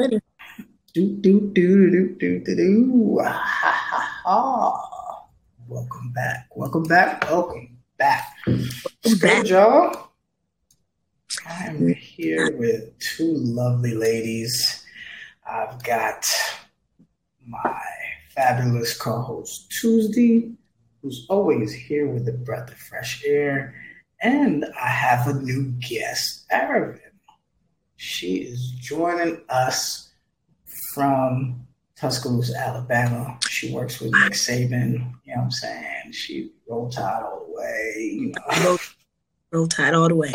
Ready. Do, do, do, do, do, do, do. Ha, ha, ha. Welcome back. Welcome back. Welcome back. What's good, y'all? I'm here with two lovely ladies. I've got my fabulous co-host, Tuesdee, who's always here with a breath of fresh air. And I have a new guest, Aaraven. She is joining us from Tuscaloosa, Alabama. She works with Nick Saban. You know what I'm saying? She roll tide all the way. You know. Roll tide all the way.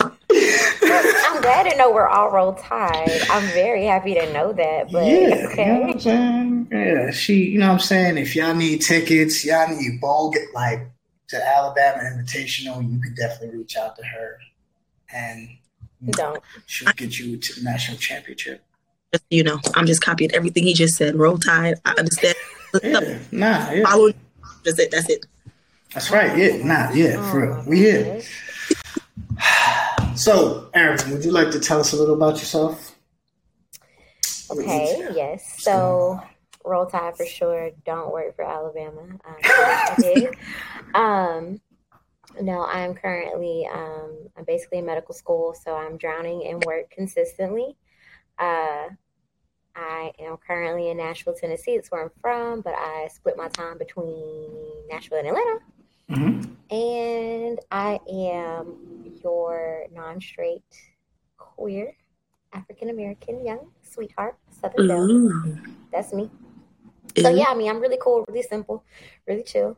I'm glad to know we're all roll tide. I'm very happy to know that. But yeah, okay. You know what I'm saying? Yeah, she, you know what I'm saying? If y'all need tickets, y'all need ball get like to Alabama Invitational, you could definitely reach out to her and she'll get you to the national championship. Just, you know, I'm just copying everything he just said. Roll tide. I understand. Yeah, nah, yeah. Follow. That's it. That's it. That's right. Yeah, nah, yeah, for real. We here. So, Aaraven, would you like to tell us a little about yourself? Okay, yes. So, roll tide for sure. Don't work for Alabama. I did. No, I'm currently, I'm basically in medical school, so I'm drowning in work consistently. I am currently in Nashville, Tennessee. That's where I'm from, but I split my time between Nashville and Atlanta. Mm-hmm. And I am your non-straight, queer, African-American, young sweetheart, Southern Belle. Mm-hmm. That's me. Mm-hmm. So, yeah, I mean, I'm really cool, really simple, really chill.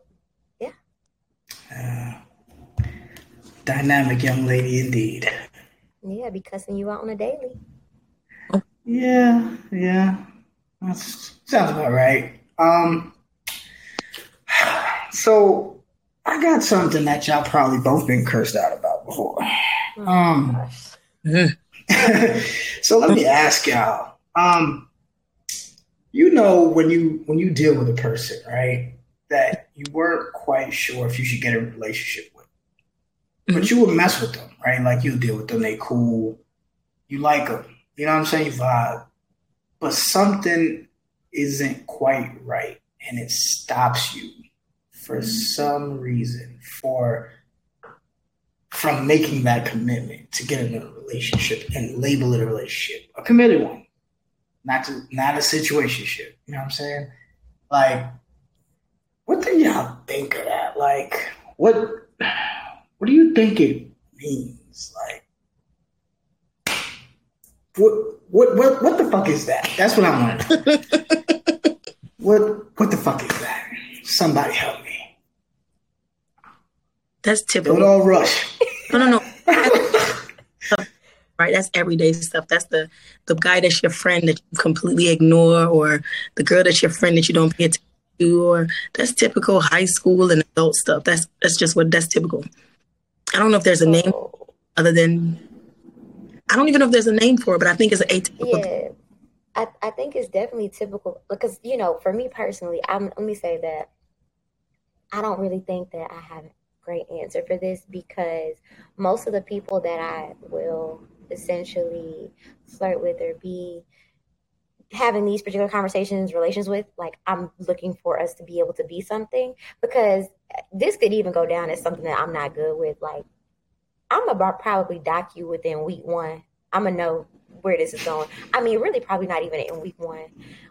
Yeah. Dynamic young lady indeed. Yeah, be cussing you out on a daily. Yeah. That sounds about right. So I got something that y'all probably both been cursed out about before. So let me ask y'all. You know, when you deal with a person, right, that you weren't quite sure if you should get a relationship with, but you would mess with them, right? Like you deal with them, they cool, you like them, you know what I'm saying? You vibe, but something isn't quite right, and it stops you. For some reason, from making that commitment to get into a relationship and label it a relationship, a committed one, not a situationship. You know what I'm saying? Like, what do y'all think of that? Like, what do you think it means? Like, what the fuck is that? That's what I want to know. What the fuck is that? Somebody help me. That's typical. Don't all rush. No. Right, that's everyday stuff. That's the guy that's your friend that you completely ignore, or the girl that's your friend that you don't pay attention to, or that's typical high school and adult stuff. That's just that's typical. I don't know if there's a name other than, I don't even know if there's a name for it, but I think it's atypical. Yeah. I think it's definitely typical because, you know, for me personally, let me say that I don't really think that I have a great answer for this because most of the people that I will essentially flirt with or be having these particular conversations, relations with, like I'm looking for us to be able to be something, because this could even go down as something that I'm not good with. Like I'm about probably dock you within week one. I'm going to know where this is going. I mean, really probably not even in week one.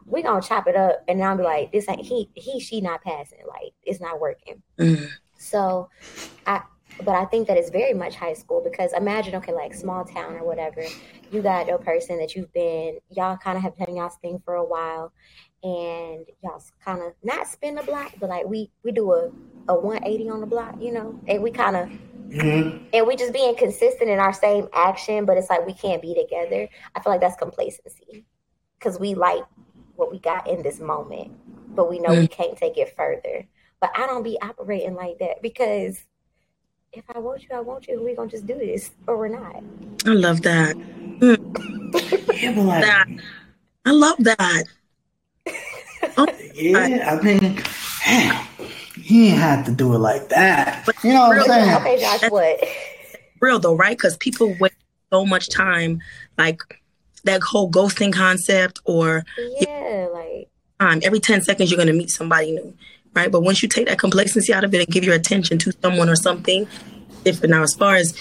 We're going to chop it up and I'll be like, this ain't she not passing. Like, it's not working. Mm-hmm. So, I think that it's very much high school because imagine, okay, like small town or whatever, you got a person that y'all kind of have done y'all's thing for a while and y'all kind of not spin the block, but like we do a 180 on the block, you know, and we kind of, mm-hmm. And we just being consistent in our same action, but it's like we can't be together. I feel like that's complacency because we like what we got in this moment, but we know we can't take it further. But I don't be operating like that because if I want you, I want you. We're going to just do this or we're not. I love that. Yeah, but like, I love that. Yeah, I mean, damn. He ain't have to do it like that. But you know what I'm saying? Okay, Josh, what? Real though, right? Because people waste so much time. Like, that whole ghosting concept, or every 10 seconds you're going to meet somebody new, right? But once you take that complacency out of it and give your attention to someone or something different. Now, as far as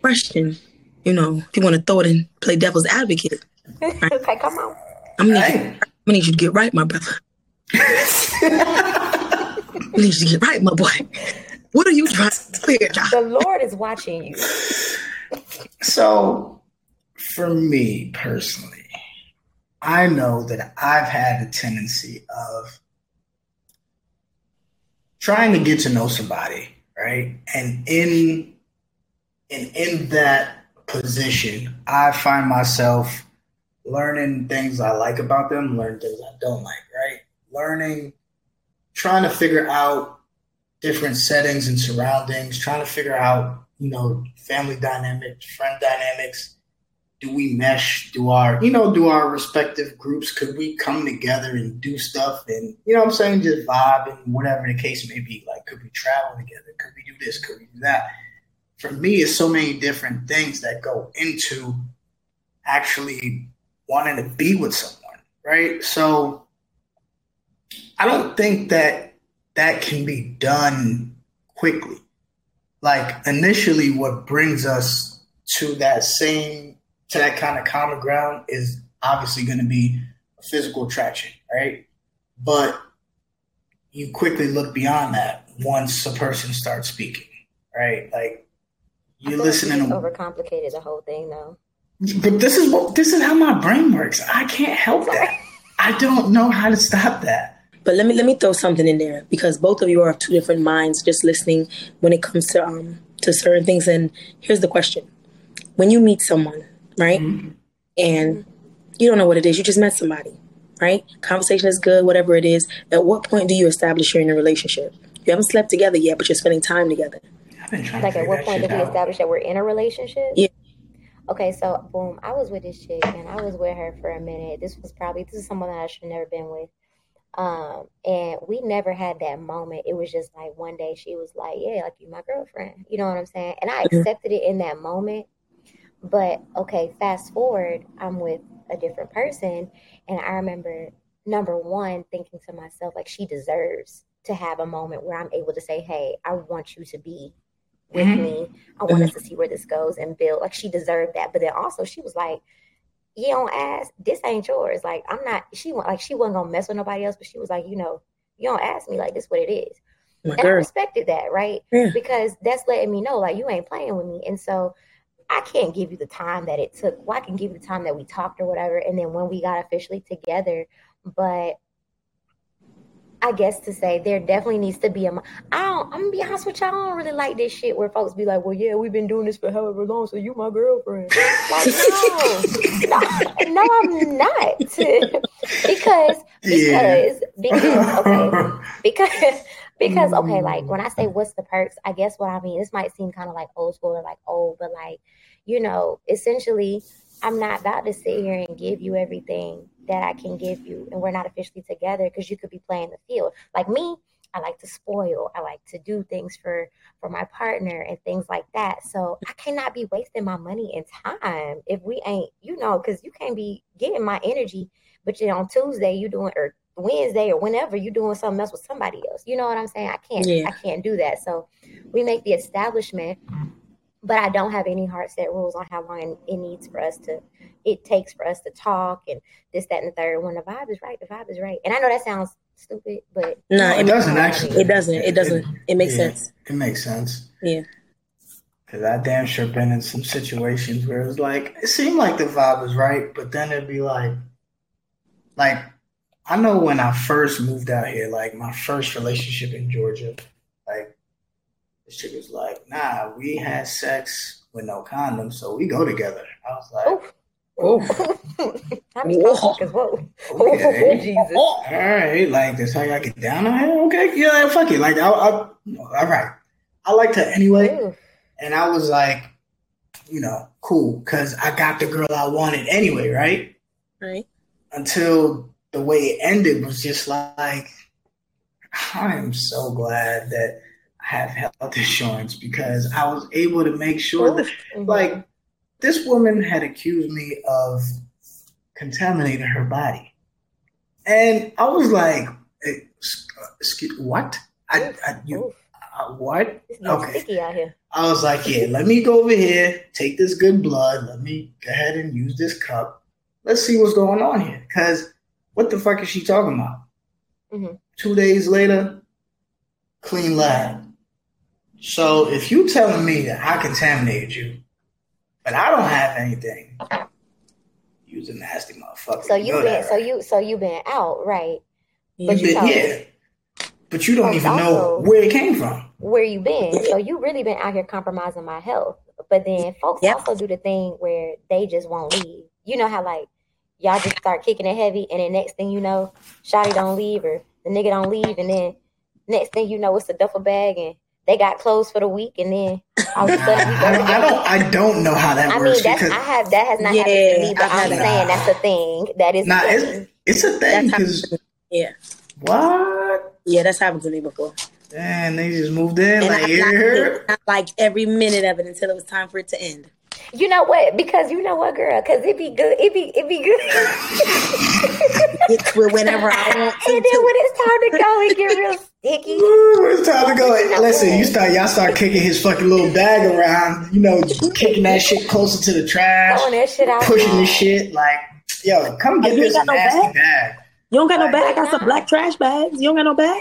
question, you know, if you want to throw it and play devil's advocate, right? Okay, come on. I'm gonna need you to get right, my brother. I need you to get right, my boy. What are you trying to clear, Josh? The Lord is watching you. So, for me personally, I know that I've had a tendency of trying to get to know somebody, right? And in that position, I find myself learning things I like about them, learning things I don't like, right? Trying to figure out different settings and surroundings, trying to figure out, you know, family dynamics, friend dynamics. Do we mesh? Do our respective groups, could we come together and do stuff and, you know what I'm saying, just vibe and whatever the case may be. Like, could we travel together? Could we do this? Could we do that? For me, it's so many different things that go into actually wanting to be with someone, right? So I don't think that can be done quickly. Like, initially what brings us to that kind of common ground is obviously going to be a physical attraction, right? But you quickly look beyond that once a person starts speaking, right? Like, you're listening. It's overcomplicated, the whole thing, though. But this is how my brain works. I can't help that. I don't know how to stop that. But let me throw something in there, because both of you are of two different minds just listening when it comes to certain things. And here's the question: when you meet someone, right? Mm-hmm. And you don't know what it is. You just met somebody, right? Conversation is good, whatever it is. At what point do you establish you're in a relationship? You haven't slept together yet, but you're spending time together. Like, at what point do we establish that we're in a relationship? Yeah. Okay, so boom, I was with this chick and I was with her for a minute. This is someone that I should have never been with. And we never had that moment. It was just like one day she was like, yeah, like, you my girlfriend. You know what I'm saying? And I accepted it in that moment. But, okay, fast forward, I'm with a different person. And I remember, number one, thinking to myself, like, she deserves to have a moment where I'm able to say, hey, I want you to be with me. I want us to see where this goes and build. Like, she deserved that. But then also she was like, you don't ask, this ain't yours. Like, I'm not, she wasn't going to mess with nobody else, but she was like, you know, you don't ask me, like, this what it is. And I respected that, right? Yeah. Because that's letting me know, like, you ain't playing with me. And so I can't give you the time that it took. Well, I can give you the time that we talked or whatever. And then when we got officially together, but I guess to say there definitely needs to be I'm going to be honest with y'all, I don't really like this shit where folks be like, well, yeah, we've been doing this for however long, so you my girlfriend. Like, no, I'm not. Because, like, when I say what's the perks, I guess what I mean, this might seem kind of like old school or like old, but, like, you know, essentially I'm not about to sit here and give you everything that I can give you, and we're not officially together, because you could be playing the field. Like me, I like to spoil. I like to do things for my partner and things like that. So I cannot be wasting my money and time if we ain't, you know, because you can't be getting my energy, but then on Tuesday you doing, or Wednesday or whenever you're doing something else with somebody else. You know what I'm saying? I can't do that. So we make the establishment. But I don't have any hard set rules on how long it takes for us to talk and this, that, and the third. When the vibe is right. And I know that sounds stupid, but no, it doesn't actually. It doesn't. It makes sense. It makes sense. Yeah. Because I damn sure been in some situations where it's like, it seemed like the vibe was right, but then it'd be like, I know when I first moved out here, like my first relationship in Georgia, like, she was like, nah, we had sex with no condoms, so we go together. I was like, oh. Okay. Jesus. All right, like, that's how y'all get down on here? Okay, yeah, fuck it. Like, all right. I liked her anyway. Ooh. And I was like, you know, cool, because I got the girl I wanted anyway, right? Right. Until the way it ended was just like, I am so glad that have health insurance, because I was able to make sure that, like, this woman had accused me of contaminated her body. And I was like, what? What? It's okay. Sticky out here. I was like, yeah, let me go over here, take this good blood. Let me go ahead and use this cup. Let's see what's going on here. Because what the fuck is she talking about? Mm-hmm. 2 days later, clean lab. So if you telling me that I contaminated you, but I don't have anything, you's a nasty motherfucker. So you been out, right? But but you don't even know where it came from. Where you been. So you really been out here compromising my health. But then folks also do the thing where they just won't leave. You know how like y'all just start kicking it heavy and then next thing you know, shawty don't leave or the nigga don't leave and then next thing you know it's a duffel bag and they got clothes for the week and then all of a sudden we go together. I don't know how that works. I mean that has not happened to me, but I'm saying that's a thing. That is it's a thing because what? Yeah, that's happened to me before. And they just moved in. And like, I liked every minute of it until it was time for it to end. You know what? Because you know what, girl? Because it be good. It be good. It's whenever I want to. And then when it's time to go, it get real sticky. It's time to go. Listen, y'all start kicking his fucking little bag around. You know, kicking that shit closer to the trash. Throwing that shit out. Pushing the shit. Like, yo, come get this nasty bag. You don't got no bag. I got some black trash bags. You don't got no bag.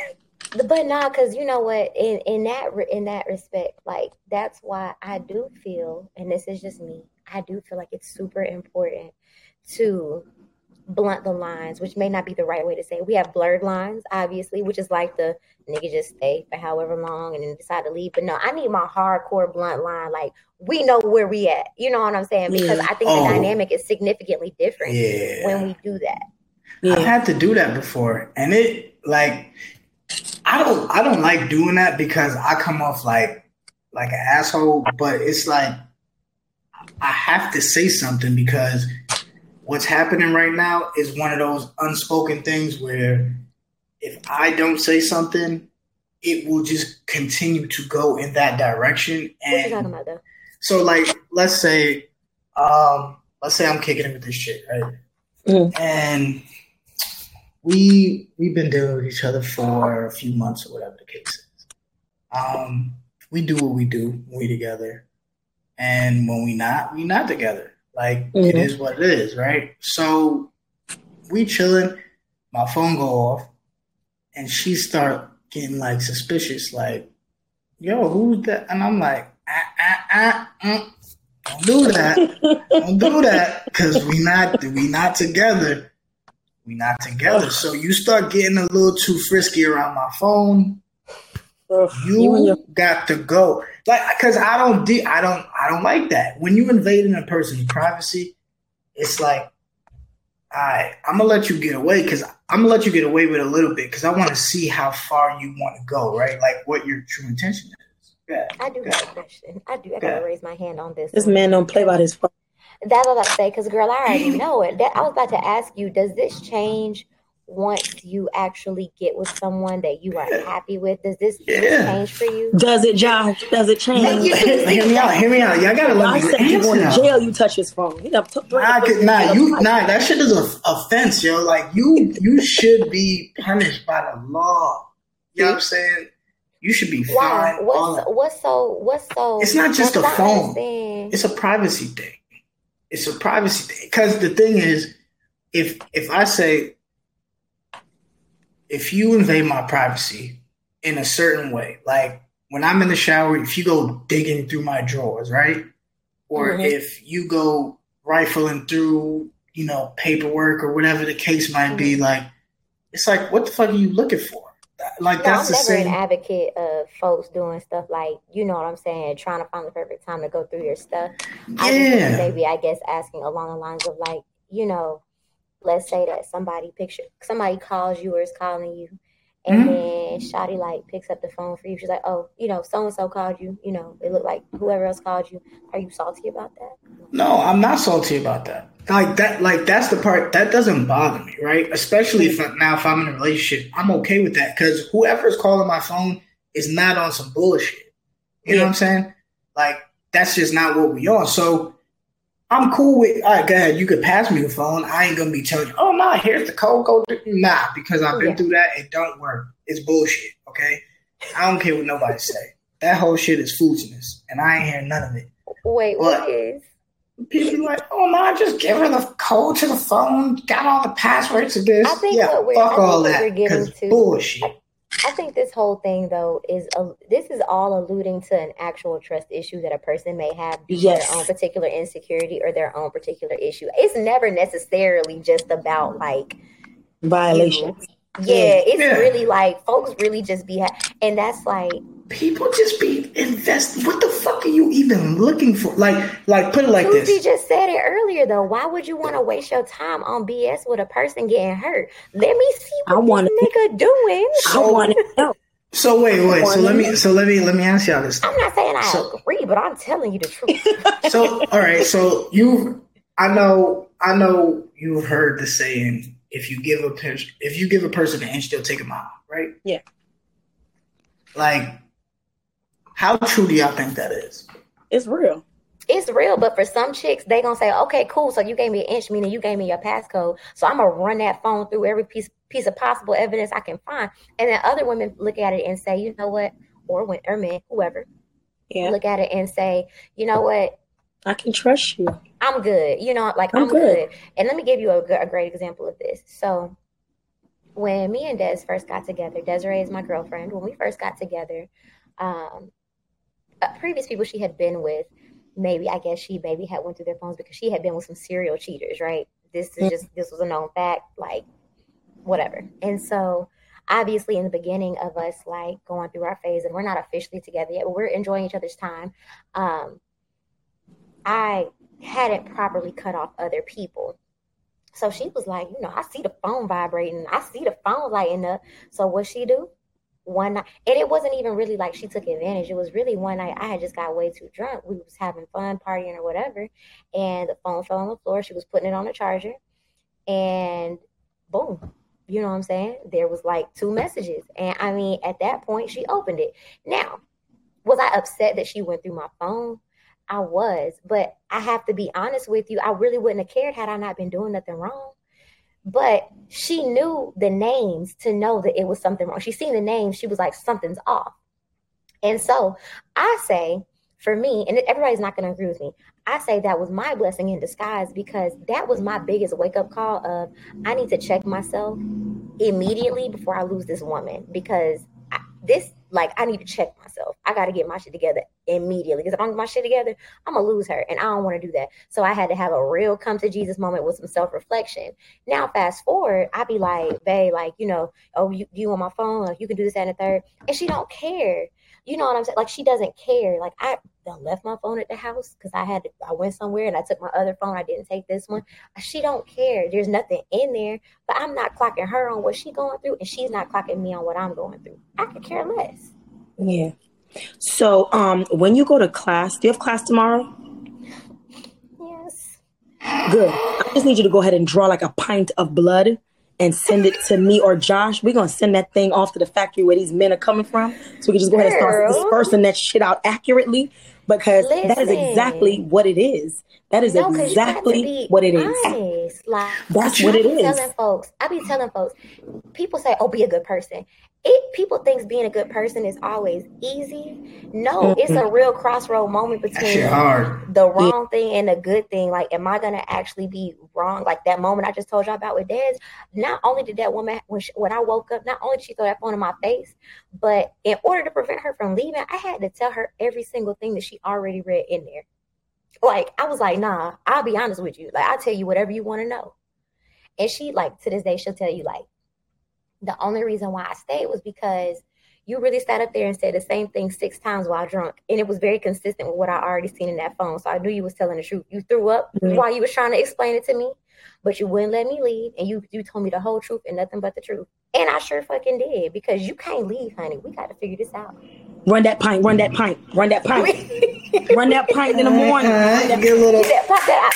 But nah, because you know what, in that respect, like, that's why I do feel, and this is just me, I do feel like it's super important to blunt the lines, which may not be the right way to say it. We have blurred lines, obviously, which is like the nigga just stay for however long and then decide to leave. But no, I need my hardcore blunt line. Like, we know where we at. You know what I'm saying? Because I think the dynamic is significantly different when we do that. Yeah. I've had to do that before. And it, like... I don't like doing that because I come off like an asshole, but it's like I have to say something because what's happening right now is one of those unspoken things where if I don't say something, it will just continue to go in that direction. And what you talking about though? So like let's say I'm kicking it with this shit, right? Mm-hmm. And We've been dealing with each other for a few months or whatever the case is. We do what we do when we together. And when we not together. Like, It is what it is, right? So, we chilling. My phone go off. And she start getting, like, suspicious. Like, yo, who's that? And I'm like, don't do that. Don't do that. Because we not together. We not together. So you start getting a little too frisky around my phone. You got to go. Like, cause I don't like that. When you invading a person's privacy, it's like, all right, I'm gonna let you get away. Cause I'm gonna let you get away with a little bit. Cause I want to see how far you want to go. Right? Like what your true intention is. Yeah. I do have a question. I gotta raise my hand on this. This man don't play by his phone. That's what I was about to say, because, girl, I already know it. I was about to ask you, does this change once you actually get with someone that you are happy with? Does this change for you? Does it, Josh? Does it change? Hear me out. Y'all got to let me answer. You going to jail, you touch his phone. That shit is an offense, yo. Like, you should be punished by the law. You know what I'm saying? You should be fined. What's so? It's not just a phone. It's a privacy thing. It's a privacy thing. Because the thing is, if I say, if you invade my privacy in a certain way, like when I'm in the shower, if you go digging through my drawers, right? Or if you go rifling through, you know, paperwork or whatever the case might be, like, it's like, what the fuck are you looking for? Like, no, that's I'm never an advocate of folks doing stuff like, you know what I'm saying, trying to find the perfect time to go through your stuff. I just maybe, I guess, asking along the lines of like, you know, let's say that somebody calls you or is calling you, and then shawty like picks up the phone for you. She's like, oh, you know, so and so called you. You know, it looked like whoever else called you. Are you salty about that? No, I'm not salty about that. Like that's the part that doesn't bother me, right? Especially if I'm in a relationship, I'm okay with that because whoever's calling my phone is not on some bullshit. You know what I'm saying? Like, that's just not what we are. So I'm cool with, all right, go ahead, you could pass me the phone. I ain't going to be telling you, oh, no, here's the code, go do. Nah, because I've been through that. It don't work. It's bullshit, okay? I don't care what nobody say. That whole shit is foolishness, and I ain't hearing none of it. Wait, but what is? People be like, oh, no, I just give her the code to the phone, got all the passwords to this. I think fuck all that, because bullshit. I think this whole thing, though, is all alluding to an actual trust issue that a person may have, their own particular insecurity or their own particular issue. It's never necessarily just about, like, violations. Really, like, folks really just be... and that's, like... People just be invested. What the fuck are you even looking for? Like put it like Tuesdee this. Just said it earlier, though. Why would you want to waste your time on BS with a person getting hurt? Let me see what this nigga doing. I want to know. So wait. So let me ask y'all this. I'm not saying I agree, but I'm telling you the truth. So all right. So I know you've heard the saying: if you give a person an inch, they'll take a mile. Right? Yeah. Like. How true do y'all think that is? It's real. It's real, but for some chicks, they gonna say, okay, cool, so you gave me an inch, meaning you gave me your passcode, so I'm gonna run that phone through every piece of possible evidence I can find. And then other women look at it and say, you know what? Or men, whoever. Yeah. Look at it and say, you know what? I can trust you. I'm good. You know, like, I'm good. And let me give you a great example of this. So when me and Des first got together, Desiree is my girlfriend. When we first got together, previous people she had been with, I guess she had went through their phones because she had been with some serial cheaters, right? This was a known fact, like, whatever. And so obviously in the beginning of us, like, going through our phase, and we're not officially together yet, but we're enjoying each other's time, I hadn't properly cut off other people. So she was like, you know, I see the phone vibrating, I see the phone lighting up. So what she do? One night, and it wasn't even really like she took advantage. It was really one night I had just got way too drunk. We was having fun, partying or whatever, and the phone fell on the floor. She was putting it on the charger, and boom, you know what I'm saying? There was like 2 messages, and I mean, at that point, she opened it. Now, was I upset that she went through my phone? I was, but I have to be honest with you. I really wouldn't have cared had I not been doing nothing wrong. But she knew the names to know that it was something wrong. She seen the names. She was like, something's off. And so I say, for me, and everybody's not going to agree with me, I say that was my blessing in disguise, because that was my biggest wake-up call of, I need to check myself immediately before I lose this woman, because I need to check myself. I got to get my shit together immediately, because if I don't get my shit together, I'm going to lose her, and I don't want to do that. So I had to have a real come to Jesus moment with some self-reflection. Now, fast forward, I be like, babe, like, you know, oh, you on my phone, like, you can do this, that, and the third. And she don't care. You know what I'm saying? Like, she doesn't care. Like, I left my phone at the house because I went somewhere and I took my other phone. I didn't take this one. She don't care. There's nothing in there, but I'm not clocking her on what she's going through, and she's not clocking me on what I'm going through. I could care less. Yeah. So when you go to class, do you have class tomorrow? Yes. Good. I just need you to go ahead and draw like a pint of blood and send it to me or Josh. We're going to send that thing off to the factory where these men are coming from, so we can just go ahead and start dispersing that shit out accurately, because that is exactly what it is. That is exactly what it is. Like, that's what it is. I be telling folks, people say, oh, be a good person. People think being a good person is always easy. No, It's a real crossroad moment between the wrong thing and the good thing. Like, am I going to actually be wrong? Like, that moment I just told y'all about with Des, not only did that woman, when I woke up, not only did she throw that phone in my face, but in order to prevent her from leaving, I had to tell her every single thing that she already read in there. Like, I was like, nah, I'll be honest with you. Like, I'll tell you whatever you want to know. And she, like, to this day, she'll tell you, like, the only reason why I stayed was because you really sat up there and said the same thing 6 times while drunk. And it was very consistent with what I already seen in that phone. So I knew you was telling the truth. You threw up while you was trying to explain it to me, but you wouldn't let me leave. And you told me the whole truth and nothing but the truth. And I sure fucking did, because you can't leave, honey. We got to figure this out. Run that pint. Run that pint in the morning. Pop that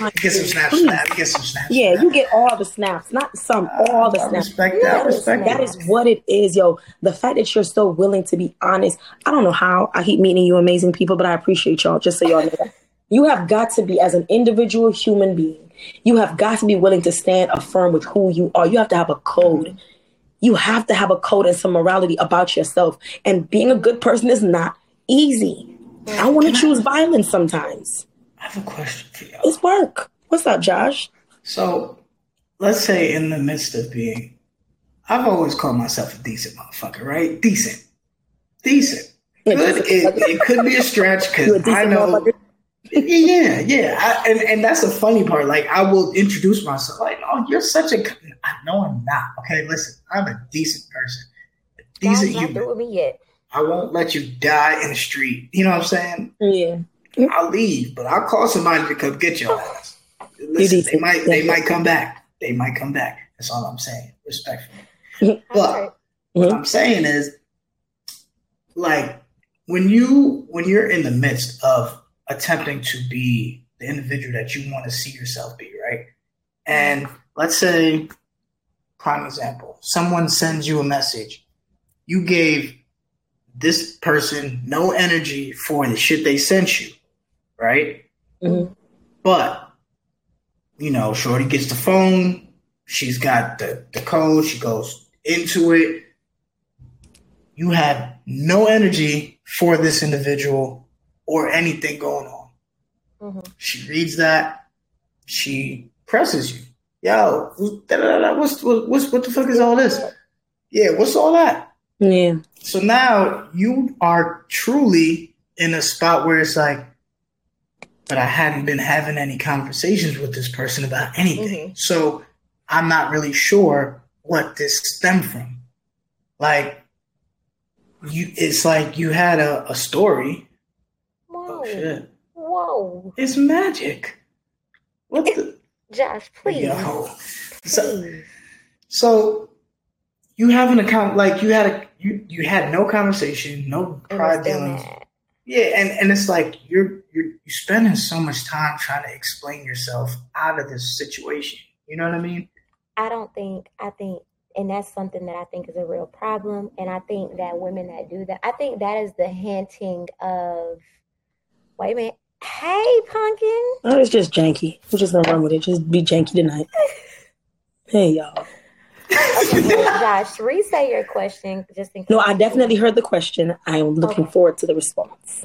IV. Get some snaps. Snap. Yeah, you get all the snaps, not some, all the snaps. I respect that. That is what it is, yo. The fact that you're so willing to be honest, I don't know how. I keep meeting you amazing people, but I appreciate y'all, just so y'all know that. You have got to be, as an individual human being, you have got to be willing to stand firm with who you are. You have to have a code. Mm-hmm. You have to have a code and some morality about yourself. And being a good person is not easy. I want to choose violence sometimes. I have a question for you. It's work. What's up, Josh? So let's say in the midst of being, I've always called myself a decent motherfucker, right? Decent. Yeah, good. It could be a stretch because I know. Yeah. And that's the funny part. Like, I will introduce myself. Like, oh, you're such a. I know I'm not. Okay, listen, I'm a decent person. A decent human. Not with me yet. I won't let you die in the street. You know what I'm saying? Yeah. I'll leave, but I'll call somebody to come get your ass. Listen, they might come back. That's all I'm saying. Respectfully. But what I'm saying is, like, when you're in the midst of attempting to be the individual that you want to see yourself be, right? And let's say, prime example, someone sends you a message. You gave this person no energy for the shit they sent you, right? Mm-hmm. But, you know, shorty gets the phone. She's got the code. She goes into it. You have no energy for this individual or anything going on. Mm-hmm. She reads that. She presses you. Yo, what the fuck is all this? Yeah, what's all that? Yeah. So now you are truly in a spot where it's like, but I hadn't been having any conversations with this person about anything. Mm-hmm. So I'm not really sure what this stemmed from. Like, it's like you had a story. Whoa. Oh, shit. Whoa. It's magic. What the? Josh, please. Yo. Please. So you have an account, like you had no conversation, no prior dealings. Yeah, and it's like you're spending so much time trying to explain yourself out of this situation. You know what I mean? I think and that's something that I think is a real problem. And I think that women that do that, I think that is the hinting of, wait a minute, hey pumpkin. Oh, it's just janky. We're just gonna run with it. Just be janky tonight. Hey y'all. Okay, well, Josh, re-say your question just in case. No, I definitely heard the question. I am looking forward to the response.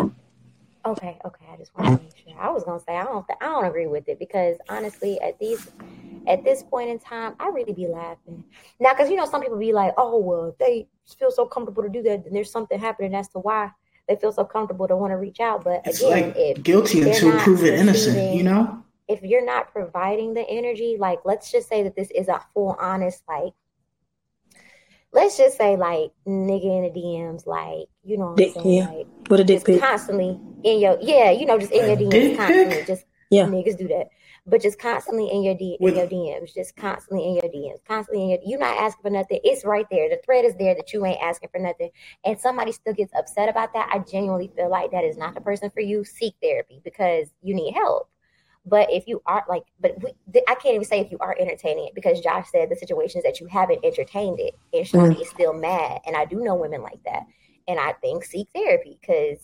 Okay. I just want to make sure. I was gonna say I don't agree with it because honestly, at this point in time, I really be laughing now because you know some people be like, oh well, they feel so comfortable to do that, and there's something happening as to why they feel so comfortable to want to reach out. But it's again, like if guilty until proven innocent, you know. If you're not providing the energy, like, let's just say that this is a full honest, like, let's just say, like, nigga in the DMs, like, you know what dick, I'm saying? Yeah. Like, what a dick pic. Constantly in your, yeah, you know, just in your DMs constantly. Pick? Just, yeah. Niggas do that. But just constantly in your DMs, you're not asking for nothing. It's right there. The thread is there that you ain't asking for nothing. And somebody still gets upset about that. I genuinely feel like that is not the person for you. Seek therapy because you need help. But if you are like, I can't even say if you are entertaining it because Josh said the situations that you haven't entertained it and she is still mad. And I do know women like that. And I think seek therapy because,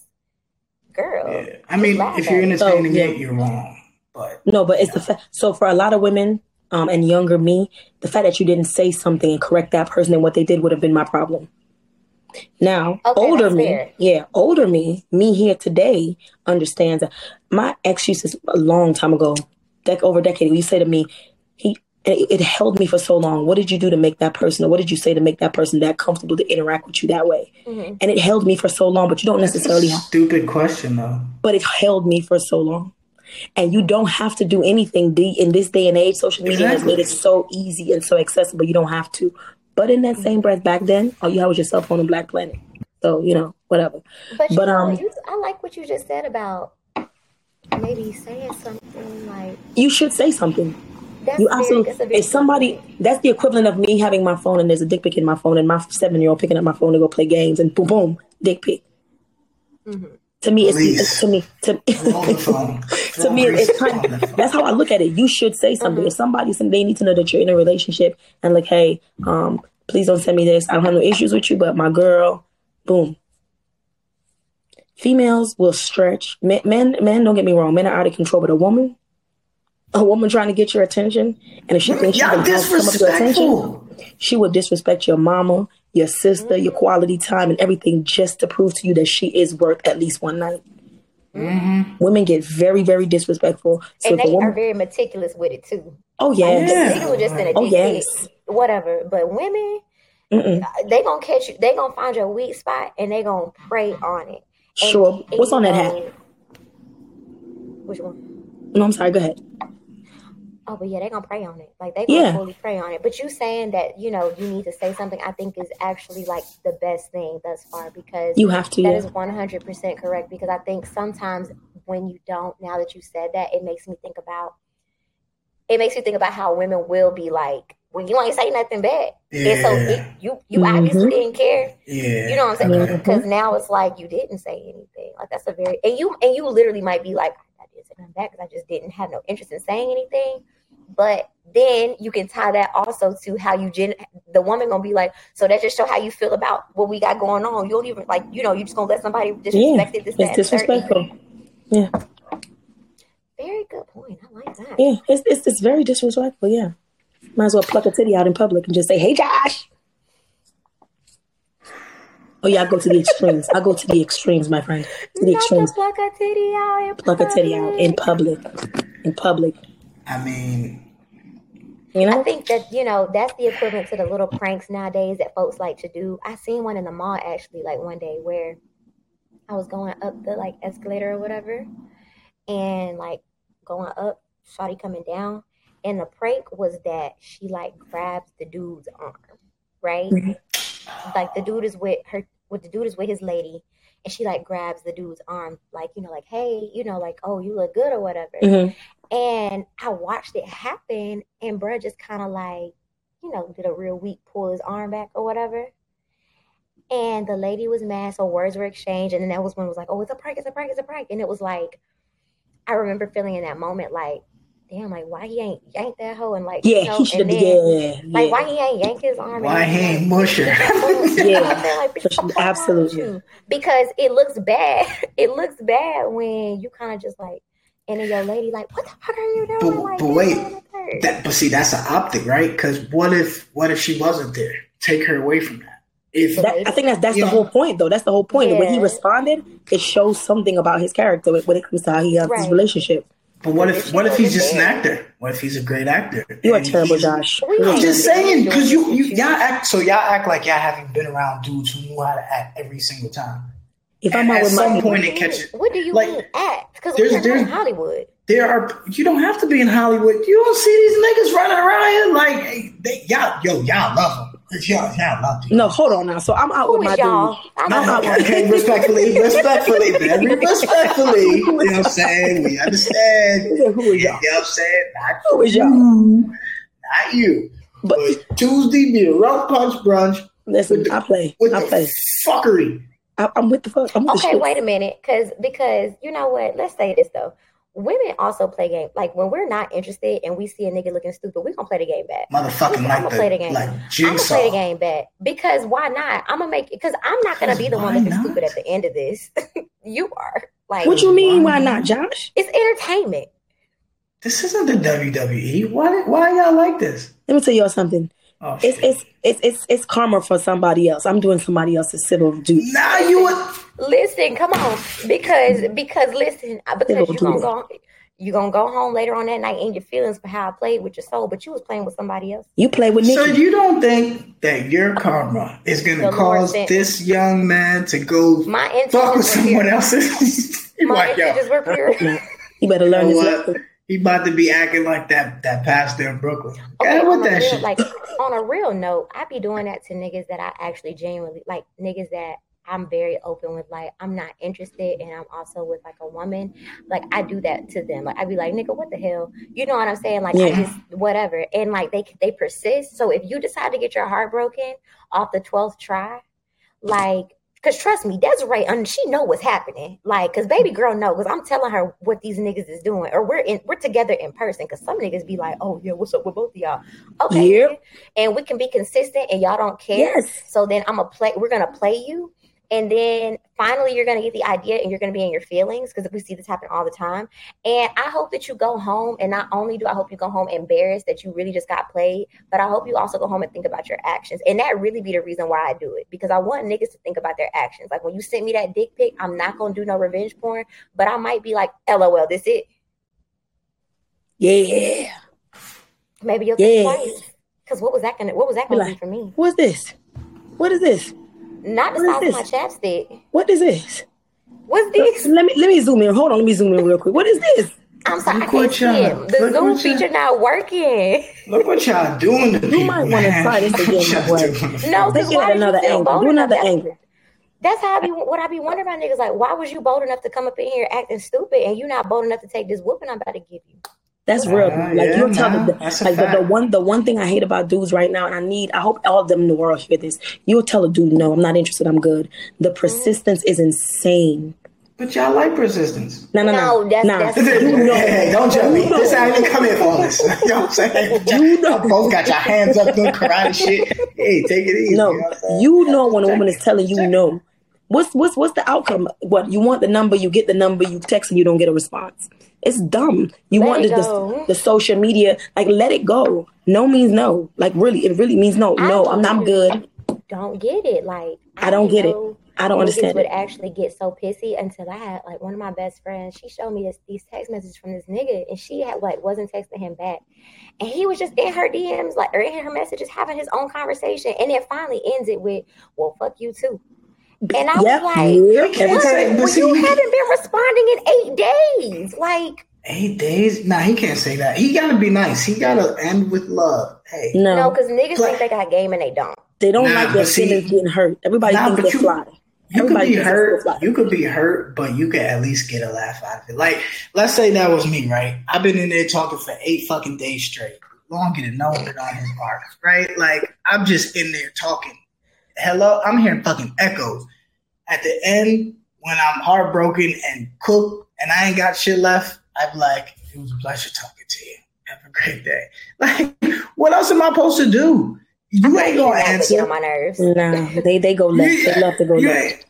girl. Yeah. I mean, if you're entertaining it, you're wrong. But it's the fact. So for a lot of women and younger me, the fact that you didn't say something and correct that person and what they did would have been my problem. Now, okay, older me here today understands that my ex used to, a long time ago, over a decade, he said to me, it held me for so long. What did you do to make that person, or what did you say to make that person that comfortable to interact with you that way? Mm-hmm. And it held me for so long, but you don't necessarily have. Stupid question, though. But it held me for so long. And you don't have to do anything in this day and age. Social media has made it so easy and so accessible. You don't have to. But in that same breath, back then, all you had was your cell phone and Black Planet. So, you know, whatever. But I like what you just said about maybe saying something like you should say something. That's the equivalent of me having my phone and there's a dick pic in my phone and my 7-year-old picking up my phone to go play games and boom, boom, dick pic. Mm-hmm. To me, it's all the phone. to me, it's kind of, that's how I look at it. You should say something. Mm-hmm. If somebody's in, they need to know that you're in a relationship and like, hey, please don't send me this. I don't have no issues with you, but my girl, boom. Females will stretch. Men, don't get me wrong. Men are out of control, but a woman trying to get your attention, and if she thinks she can have some of your attention, she will disrespect your mama, your sister, mm-hmm. your quality time, and everything just to prove to you that she is worth at least one night. Mm-hmm. Women get very, very disrespectful. So and they are very meticulous with it, too. Oh, yes. Like, the nigga was just in a dick pic, whatever. But women, they going to catch you. They going to find your weak spot, and they going to prey on it. And, sure. And what's on that hat? Which one? No, I'm sorry. Go ahead. Oh, but yeah, they're going to prey on it. Like, they're going to fully prey on it. But you saying that, you know, you need to say something, I think is actually, like, the best thing thus far, because you have to, that is 100% correct, because I think sometimes when you don't, now that you said that, it makes me think about how women will be like, when you ain't say nothing bad. Yeah. And so you mm-hmm. obviously didn't care. Yeah. You know what I'm saying? Because now it's like you didn't say anything. Like, that's a very... And you literally might be like, I didn't say nothing bad because I just didn't have no interest in saying anything. But then you can tie that also to how you the woman gonna be like, so that just show how you feel about what we got going on. You don't even like, you know, you just gonna let somebody disrespect it. It's disrespectful. 30. Yeah. Very good point. I like that. Yeah, it's very disrespectful. Yeah, might as well pluck a titty out in public and just say, "Hey, Josh." Oh yeah, I go to the extremes. I go to the extremes, my friend. To the extremes. Pluck a titty out in public. I mean, you know? I think that, you know, that's the equivalent to the little pranks nowadays that folks like to do. I seen one in the mall actually, like one day where I was going up the like escalator or whatever, and like going up, shawty coming down, and the prank was that she like grabs the dude's arm, right? Mm-hmm. Like the dude is with his lady, and she like grabs the dude's arm, like, you know, like, hey, you know, like, oh, you look good or whatever. Mm-hmm. And I watched it happen, and bruh just kind of like, you know, did a real weak pull his arm back or whatever. And the lady was mad, so words were exchanged, and then that was when it was like, oh, it's a prank. And it was like, I remember feeling in that moment like, damn, like, why he ain't yank that hoe, and like, yeah, you know, he should have, yeah, like, yeah. Why he ain't yank his arm? Why he ain't mush her? Yeah, like, absolutely. Because it looks bad. It looks bad when you kind of just like, and then your lady like, what the fuck are you doing? But wait, that's an optic, right? Because what if she wasn't there? Take her away from that. I think that's the whole point, though. That's the whole point. Yeah. When he responded, it shows something about his character when it comes to how he has his relationship. But what if he's just an actor? What if he's a great actor? You're terrible, Josh. I'm just saying, because y'all act like y'all haven't been around dudes who knew how to act every single time. If I'm out with some point, it catches. What do you mean act? Because we're in Hollywood. You don't have to be in Hollywood. You don't see these niggas running around here like y'all love them. Y'all love them. No, hold on now. So I'm out with my dude. Okay, respectfully, baby. Respectfully. You know what I'm saying? We understand. Who is y'all? You know what I'm saying? Who is y'all? Not you. But Tuesdee be a rough punch brunch. Listen, I play. Fuckery. I'm with the fuck. Okay, wait a minute. Because you know what? Let's say this, though. Women also play game. Like, when we're not interested and we see a nigga looking stupid, we're going to play the game back. Motherfucking I'm going to play the game. Like, I'm going to play the game back. Because why not? I'm going to make it. Because I'm not going to be the one looking stupid at the end of this. You are. Like, what you mean, why not, Josh? It's entertainment. This isn't the WWE. Why y'all like this? Let me tell y'all something. Oh, it's karma for somebody else. I'm doing somebody else's civil duty. Now you would... Listen, come on, because you're gonna go home later on that night and your feelings for how I played with your soul, but you was playing with somebody else. You played with Nick. So you don't think that your karma is gonna cause this young man to go fuck with someone else's? My intentions were pure. You better learn this lesson. He about to be acting like that pastor in Brooklyn. Okay, with that shit. Like, on a real note, I be doing that to niggas that I actually genuinely like, niggas that I'm very open with, like, I'm not interested, and I'm also with, like, a woman. Like, I do that to them. Like, I be like, nigga, what the hell? You know what I'm saying? Like, yeah. I just, whatever. And, like, they persist. So if you decide to get your heart broken off the 12th try, like, Because trust me, Desiree, she know what's happening. Like, because baby girl know, because I'm telling her what these niggas is doing. Or we're together in person. Because some niggas be like, oh, yeah, what's up with both of y'all? Okay. Yep. And we can be consistent and y'all don't care. Yes. So then we're going to play you. And then finally, you're going to get the idea and you're going to be in your feelings, because we see this happen all the time. And I hope that you go home. And not only do I hope you go home embarrassed that you really just got played, but I hope you also go home and think about your actions. And that really be the reason why I do it, because I want niggas to think about their actions. Like, when you sent me that dick pic, I'm not going to do no revenge porn, but I might be like, LOL, this it. Yeah. Maybe you'll think twice. Because what was that going to be for me? What's this? What is this? Not the size of my chapstick. What is this? What's this? Let me zoom in. Hold on. Let me zoom in real quick. What is this? I'm sorry. Look, I can't see it. The Zoom feature not working. Look what y'all doing to me. You might want to try this again. No, because why did another angle? Do another angle. That's how I be wondering about niggas. Like, why was you bold enough to come up in here acting stupid and you not bold enough to take this whooping I'm about to give you? That's real. The one thing I hate about dudes right now, and I hope all of them in the world hear this. You'll tell a dude, no, I'm not interested, I'm good. The persistence is insane. But y'all like persistence. No. That's don't judge me. This I didn't come here for all this. You know what I'm saying? Y'all both got your hands up doing karate shit. Hey, take it easy. No, you know when a woman is telling you no. What's the outcome? What, you want the number, you get the number, you text and you don't get a response. It's dumb. You want the social media, like, let it go. No means no. Like, really, it really means no. No, I'm good. Don't get it. Like, I don't get it. I don't understand it. Would actually get so pissy until I had, like, one of my best friends, she showed me these text messages from this nigga, and she had, like, wasn't texting him back. And he was just in her DMs, like, or in her messages, having his own conversation. And it finally ends it with, well, fuck you too. And I was like, you haven't been responding in 8 days. Like, 8 days? Nah, he can't say that. He got to be nice. He got to end with love. Hey, no, because niggas think they got game and they don't. They don't like their feelings getting hurt. Everybody thinks they fly. You could be hurt, but you could at least get a laugh out of it. Like, let's say that was me, right? I've been in there talking for 8 fucking days straight. Longer than no one on his part, right? Like, I'm just in there talking. Hello, I'm hearing fucking echoes. At the end, when I'm heartbroken and cooked and I ain't got shit left, I'd be like, it was a pleasure talking to you. Have a great day. Like, what else am I supposed to do? You ain't going to answer. On my nerves. No, they go left. They love to go left.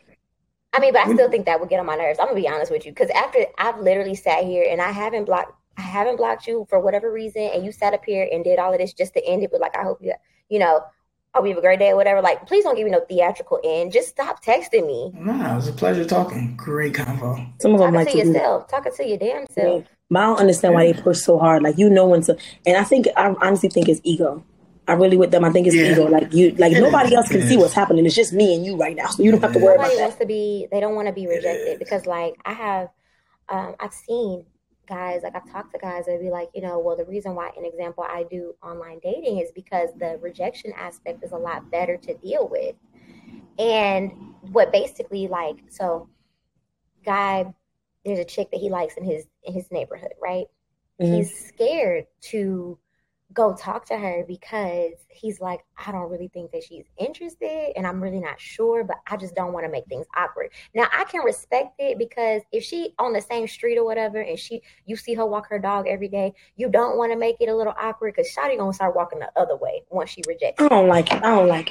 I mean, but I still think that would get on my nerves. I'm going to be honest with you. Because after I've literally sat here and I haven't blocked you for whatever reason, and you sat up here and did all of this just to end it with, like, I hope you, you know, oh, we have a great day or whatever. Like, please don't give me no theatrical end. Just stop texting me. No, it was a pleasure talking. Great convo. Some of them like to yourself. Talking to your damn self. Yeah. I don't understand why they push so hard. Like, you know when to. And I honestly think it's ego. I really with them. I think it's ego. Like, you, like nobody else can see what's happening. It's just me and you right now. So you don't have to worry about that. They don't want to be rejected because, like, I have, I've seen guys, like, I've talked to guys that be like, you know, well, the reason why, an example, I do online dating is because the rejection aspect is a lot better to deal with. And what basically, like, so guy, there's a chick that he likes in his neighborhood, right? Mm-hmm. He's scared to go talk to her because he's like, I don't really think that she's interested and I'm really not sure, but I just don't want to make things awkward. Now, I can respect it because if she on the same street or whatever and you see her walk her dog every day, you don't want to make it a little awkward because shawty gonna start walking the other way once she rejects it. I don't like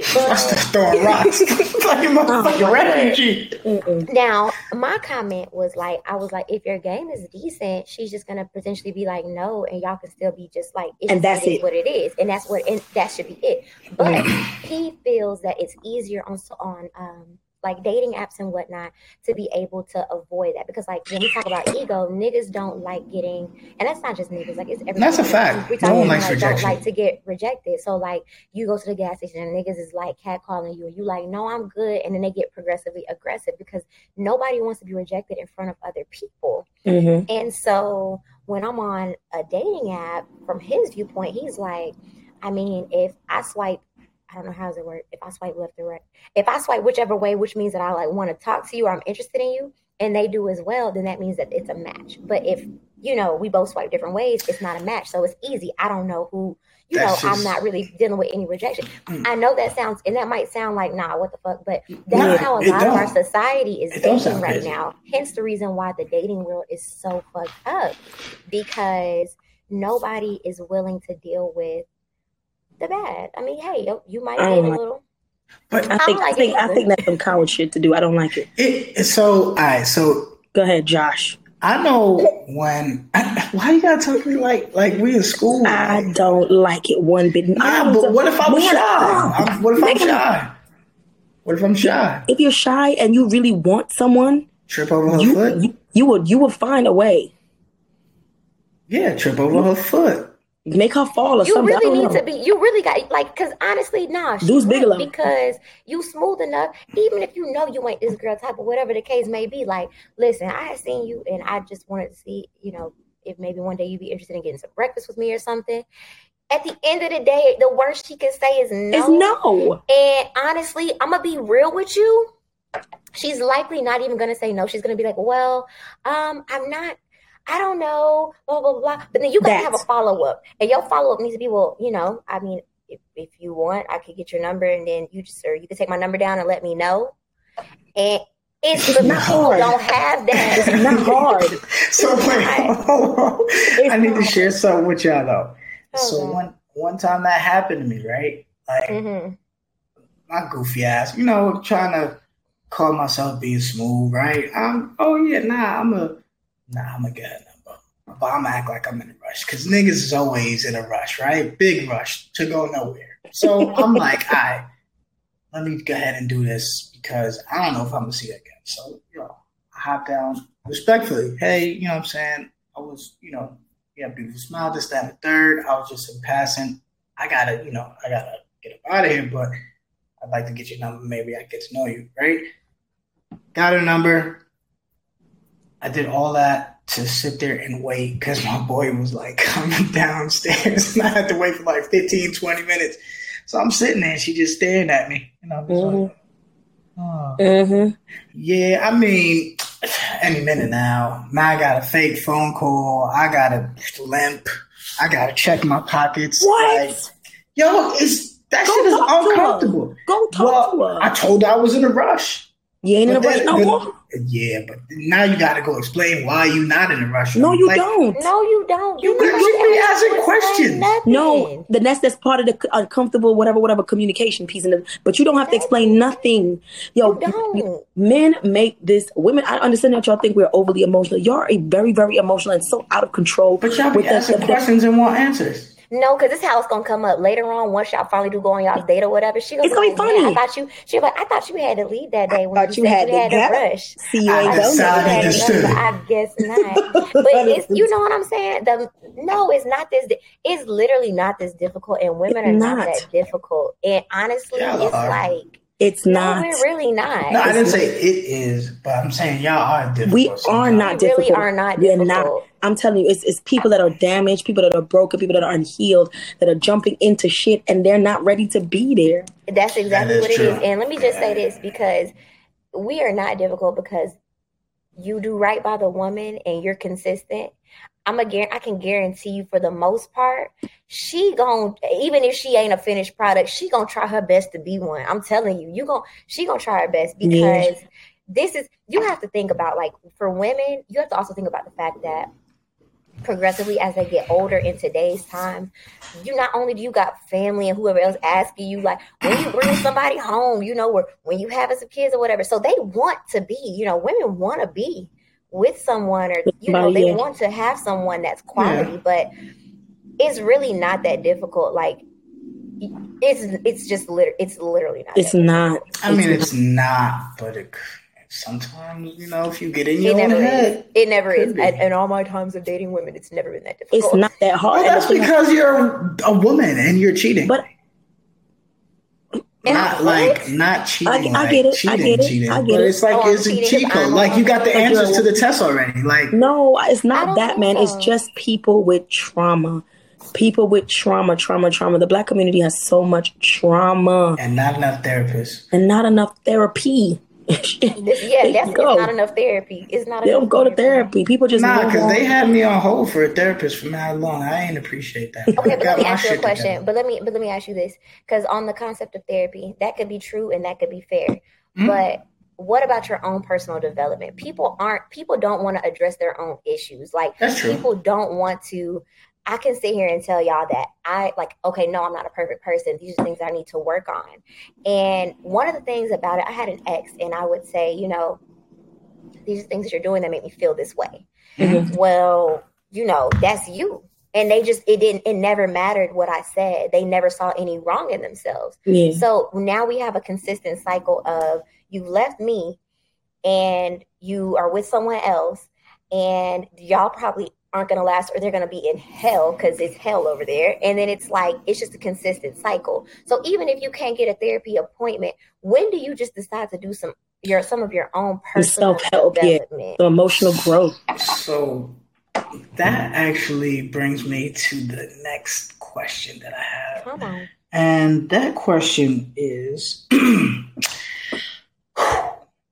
it. But, throwing rocks. Like a motherfucking refugee. Now, my comment was like, I was like, if your game is decent, she's just gonna potentially be like, no, and y'all can still be just like, it's, and that's it. What it is, and that's what, and that should be it. But he feels that it's easier on like dating apps and whatnot to be able to avoid that because, like, when we talk about ego, niggas don't like getting, and that's not just niggas, like, it's everything. That's a fact. We no one likes rejection. Don't like to get rejected. So, like, you go to the gas station and niggas is like catcalling you, and you like, no, I'm good, and then they get progressively aggressive because nobody wants to be rejected in front of other people. Mm-hmm. And so when I'm on a dating app, from his viewpoint, he's like, I mean, if I swipe, I don't know how does it work, if I swipe left or right, if I swipe whichever way, which means that I like want to talk to you or I'm interested in you, and they do as well, then that means that it's a match. But if you know, we both swipe different ways. It's not a match. So it's easy. I don't know who, you that's know, just... I'm not really dealing with any rejection. I know that sounds, and that might sound like, nah, what the fuck? But that's how a lot of our society is dating right now. Hence the reason why the dating world is so fucked up, because nobody is willing to deal with the bad. I mean, hey, you might date a little. But I think that's some coward shit to do. I don't like it. So go ahead, Josh. I know when. Why you gotta talk to me like we in school? I don't like it one bit. Nah, but what if I'm shy? What if I'm shy? If you're shy and you really want someone, trip over her foot. You would find a way. Yeah, trip over her foot. Make her fall or you something. You really need to be. You really got like, because honestly, nah, she's big because you smooth enough. Even if you know you ain't this girl type or whatever the case may be, like, listen, I had seen you and I just wanted to see, you know, if maybe one day you'd be interested in getting some breakfast with me or something. At the end of the day, the worst she can say is no. It's no. And honestly, I'm gonna be real with you. She's likely not even gonna say no. She's gonna be like, well, I'm not. I don't know, blah, blah, blah. But then you got to have a follow-up. And your follow-up needs to be, well, you know, I mean, if you want, I could get your number and then you just, or you can take my number down and let me know. And it's but my people don't have that. It's not hard. So wait, I need to share something with y'all, though. Oh, so one time that happened to me, right? Like, my goofy ass, you know, trying to call myself being smooth, right? I'm going to get a number. But I'm going to act like I'm in a rush because niggas is always in a rush, right? Big rush to go nowhere. So I'm like, all right, let me go ahead and do this because I don't know if I'm going to see her again. So, you know, I hop down respectfully. Hey, you know what I'm saying? I was, you know, you have a beautiful smile, this, that, and the third. I was just in passing. I got to get up out of here, but I'd like to get your number. Maybe I get to know you, right? Got her number. I did all that to sit there and wait because my boy was like coming downstairs and I had to wait for like 15, 20 minutes. So I'm sitting there and she just staring at me. And I'm just like, oh. Yeah, I mean, any minute now. Now I got a fake phone call. I got a limp. I got to check my pockets. What? Like, yo, that shit is uncomfortable. Go talk to her. I told her I was in a rush. You ain't in a rush no more. Yeah, but now you got to go explain why you not in a rush. No, you don't. No, you don't. You be asking questions. No, that's part of the uncomfortable whatever communication piece. But you don't have to explain nothing. Yo, men make this. Women, I understand that y'all think we're overly emotional. Y'all are very, very emotional and so out of control. But y'all be asking questions and want answers. No, because this is how it's going to come up later on once y'all finally do go on y'all's date or whatever. It's going to be funny. I thought you had to leave that day when you said you had a rush. See, I guess not. But it's, you know what I'm saying? No, it's not this. It's literally not this difficult, and women are not that difficult. And honestly, it's like... It's not. No, we're really not. No, I didn't say it is, but I'm saying y'all are difficult. We are not difficult. We really are not difficult. I'm telling you, it's people that are damaged, people that are broken, people that are unhealed, that are jumping into shit, and they're not ready to be there. That's exactly what it is. And let me just say this, because we are not difficult because you do right by the woman and you're consistent. I can guarantee you, for the most part, she gon', even if she ain't a finished product, she gonna try her best to be one. I'm telling you, she gonna try her best because this is, you have to think about, like, for women, you have to also think about the fact that progressively as they get older in today's time, you not only do you got family and whoever else asking you, like, when you bring somebody home, you know, or when you having some kids or whatever. So they want to be, you know, women want to be with someone, or, you know, they want to have someone that's quality, but it's really not that difficult. Like, it's literally not. It's not. I mean, it's not, but sometimes, you know, if you get in your own head. It never is. In all my times of dating women, it's never been that difficult. It's not that hard. Well, that's because you're a woman and you're cheating. But not cheating. I get it. But it's like, it's a cheat code. Like, you got the answers to the test already. Like, no, it's not that, man. It's just people with trauma. People with trauma. The Black community has so much trauma. And not enough therapists. And not enough therapy. It's not enough therapy. It's not. They don't go to therapy. People just because they had me on hold for a therapist for how long? I ain't appreciate that. Okay, but let me ask you a question. Together. But let me ask you this, because on the concept of therapy, that could be true and that could be fair. Mm-hmm. But what about your own personal development? People don't want to address their own issues. Like people don't want to. I can sit here and tell y'all that I'm not a perfect person. These are things I need to work on. And one of the things about it, I had an ex and I would say, these are things that you're doing that make me feel this way. Mm-hmm. Well, that's you. And it never mattered what I said. They never saw any wrong in themselves. Yeah. So now we have a consistent cycle of you left me and you are with someone else and y'all probably aren't going to last, or they're going to be in hell because it's hell over there. And then it's like, it's just a consistent cycle. So even if you can't get a therapy appointment, when do you just decide to do some of your own personal self-help, development? The emotional growth. So that actually brings me to the next question that I have. Come on. And that question is,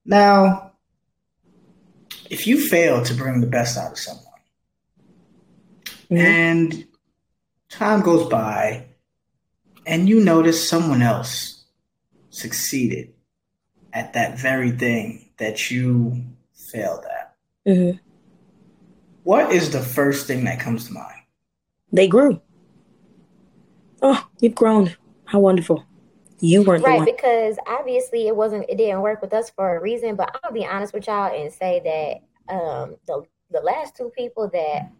now, if you fail to bring the best out of someone, and time goes by, and you notice someone else succeeded at that very thing that you failed at. Mm-hmm. What is the first thing that comes to mind? They grew. Oh, you've grown. How wonderful. You weren't right, because obviously it didn't work with us for a reason, but I'll be honest with y'all and say that the last two people that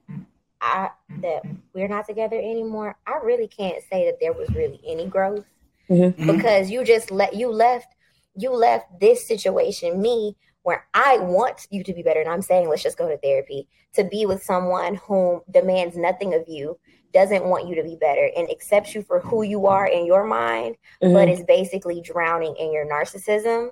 we're not together anymore, I really can't say that there was really any growth, mm-hmm. because you left this situation, me, where I want you to be better. And I'm saying, let's just go to therapy, to be with someone whom demands nothing of you, doesn't want you to be better, and accepts you for who you are in your mind, mm-hmm. but is basically drowning in your narcissism.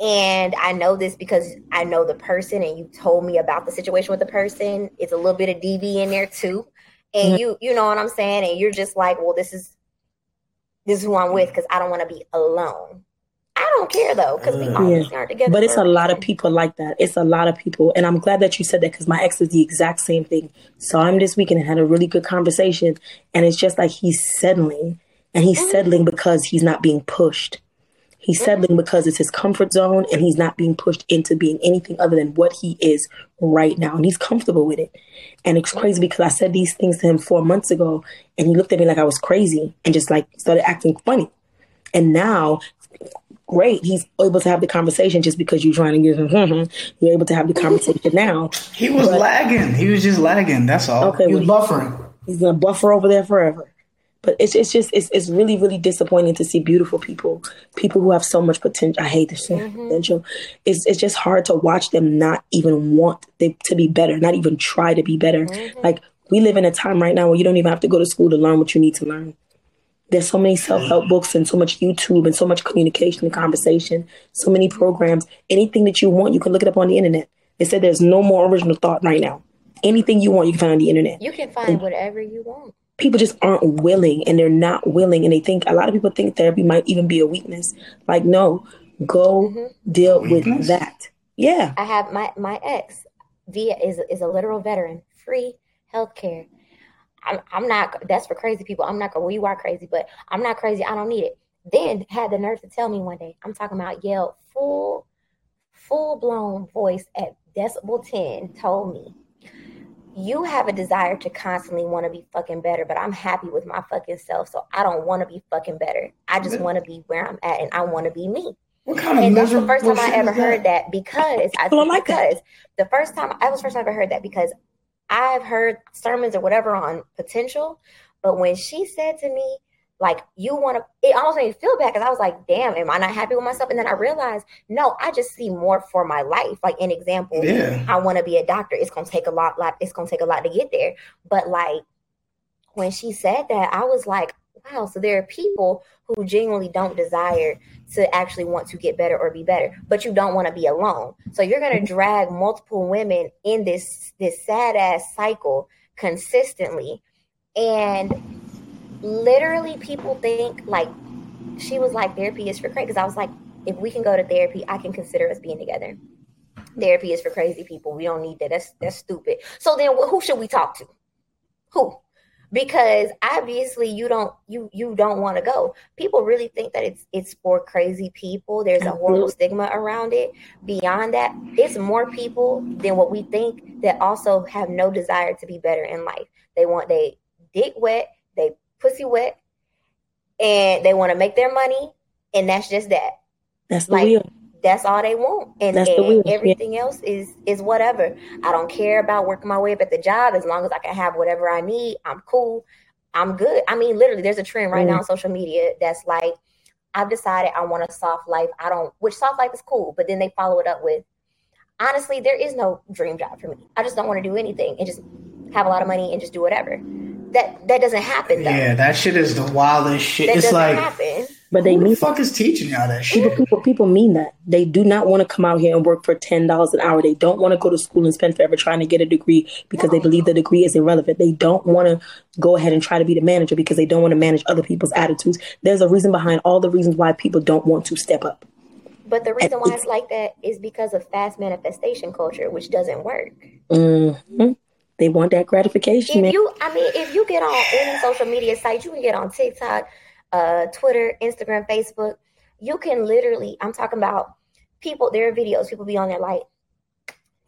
And I know this because I know the person, and you told me about the situation with the person. It's a little bit of DV in there too. And you know what I'm saying? And you're just like, well, this is who I'm with because I don't want to be alone. I don't care though, because we always aren't together. But it's a lot of people like that. It's a lot of people. And I'm glad that you said that, because my ex is the exact same thing. Saw him this weekend and had a really good conversation. And it's just like he's settling. And he's settling because he's not being pushed. He's settling because it's his comfort zone, and he's not being pushed into being anything other than what he is right now. And he's comfortable with it. And it's crazy because I said these things to him 4 months ago, and he looked at me like I was crazy and just like started acting funny. And now, great, he's able to have the conversation just because you're trying to give him, you're able to have the conversation now. He was lagging. He was just lagging. That's all. Okay, he was buffering. He's going to buffer over there forever. But it's just really, really disappointing to see beautiful people who have so much potential. I hate this thing, potential. It's just hard to watch them not even want to be better, not even try to be better. Mm-hmm. Like, we live in a time right now where you don't even have to go to school to learn what you need to learn. There's so many self-help books and so much YouTube and so much communication and conversation, so many programs. Anything that you want, you can look it up on the internet. They said there's no more original thought right now. Anything you want, you can find on the internet. You can find whatever you want. People just aren't willing, and they're not willing. And they think, a lot of people think therapy might even be a weakness. Like, no, go deal with that. Yeah. I have my ex, Via is a literal veteran, free healthcare. I'm not, that's for crazy people. I'm not going, well, you are crazy, but I'm not crazy. I don't need it. Then had the nerve to tell me one day, I'm talking about yelled full blown voice at decibel 10, told me, you have a desire to constantly want to be fucking better, but I'm happy with my fucking self, so I don't want to be fucking better. I just want to be where I'm at, and I want to be me. And that's the first time I ever heard that, because because I've heard sermons or whatever on potential, but when she said to me, like, you want to, it almost made me feel bad, because I was like, damn, am I not happy with myself? And then I realized, no, I just see more for my life. Like, an example, I want to be a doctor. It's going to take a lot to get there. But like, when she said that, I was like, wow, so there are people who genuinely don't desire to actually want to get better or be better, but you don't want to be alone. So you're going to drag multiple women in this sad ass cycle consistently. And literally people think, like, she was like, therapy is for crazy, because I was like, if we can go to therapy, I can consider us being together. Therapy is for crazy people. We don't need that. That's stupid. So then who should we talk to? Who? Because obviously you don't want to go. People really think that it's for crazy people. There's a horrible stigma around it. Beyond that, it's more people than what we think that also have no desire to be better in life. They want they dick wet, they pussy wet, and they want to make their money, and that's just that. That's the wheel. That's all they want. And everything else is whatever. I don't care about working my way up at the job. As long as I can have whatever I need, I'm cool. I'm good. I mean, literally, there's a trend right now on social media that's like, I've decided I want a soft life. Which soft life is cool, but then they follow it up with, honestly, there is no dream job for me. I just don't want to do anything and just have a lot of money and just do whatever. That doesn't happen, though. Yeah, that shit is the wildest shit. That it's doesn't like, happen. But they who the fuck is teaching y'all that shit? People mean that. They do not want to come out here and work for $10 an hour. They don't want to go to school and spend forever trying to get a degree because they believe the degree is irrelevant. They don't want to go ahead and try to be the manager because they don't want to manage other people's attitudes. There's a reason behind all the reasons why people don't want to step up. But the reason why it's like that is because of fast manifestation culture, which doesn't work. Mm-hmm. They want that gratification. If you get on any social media site, you can get on TikTok, Twitter, Instagram, Facebook. You can literally, I'm talking about people, there are videos, people be on there like,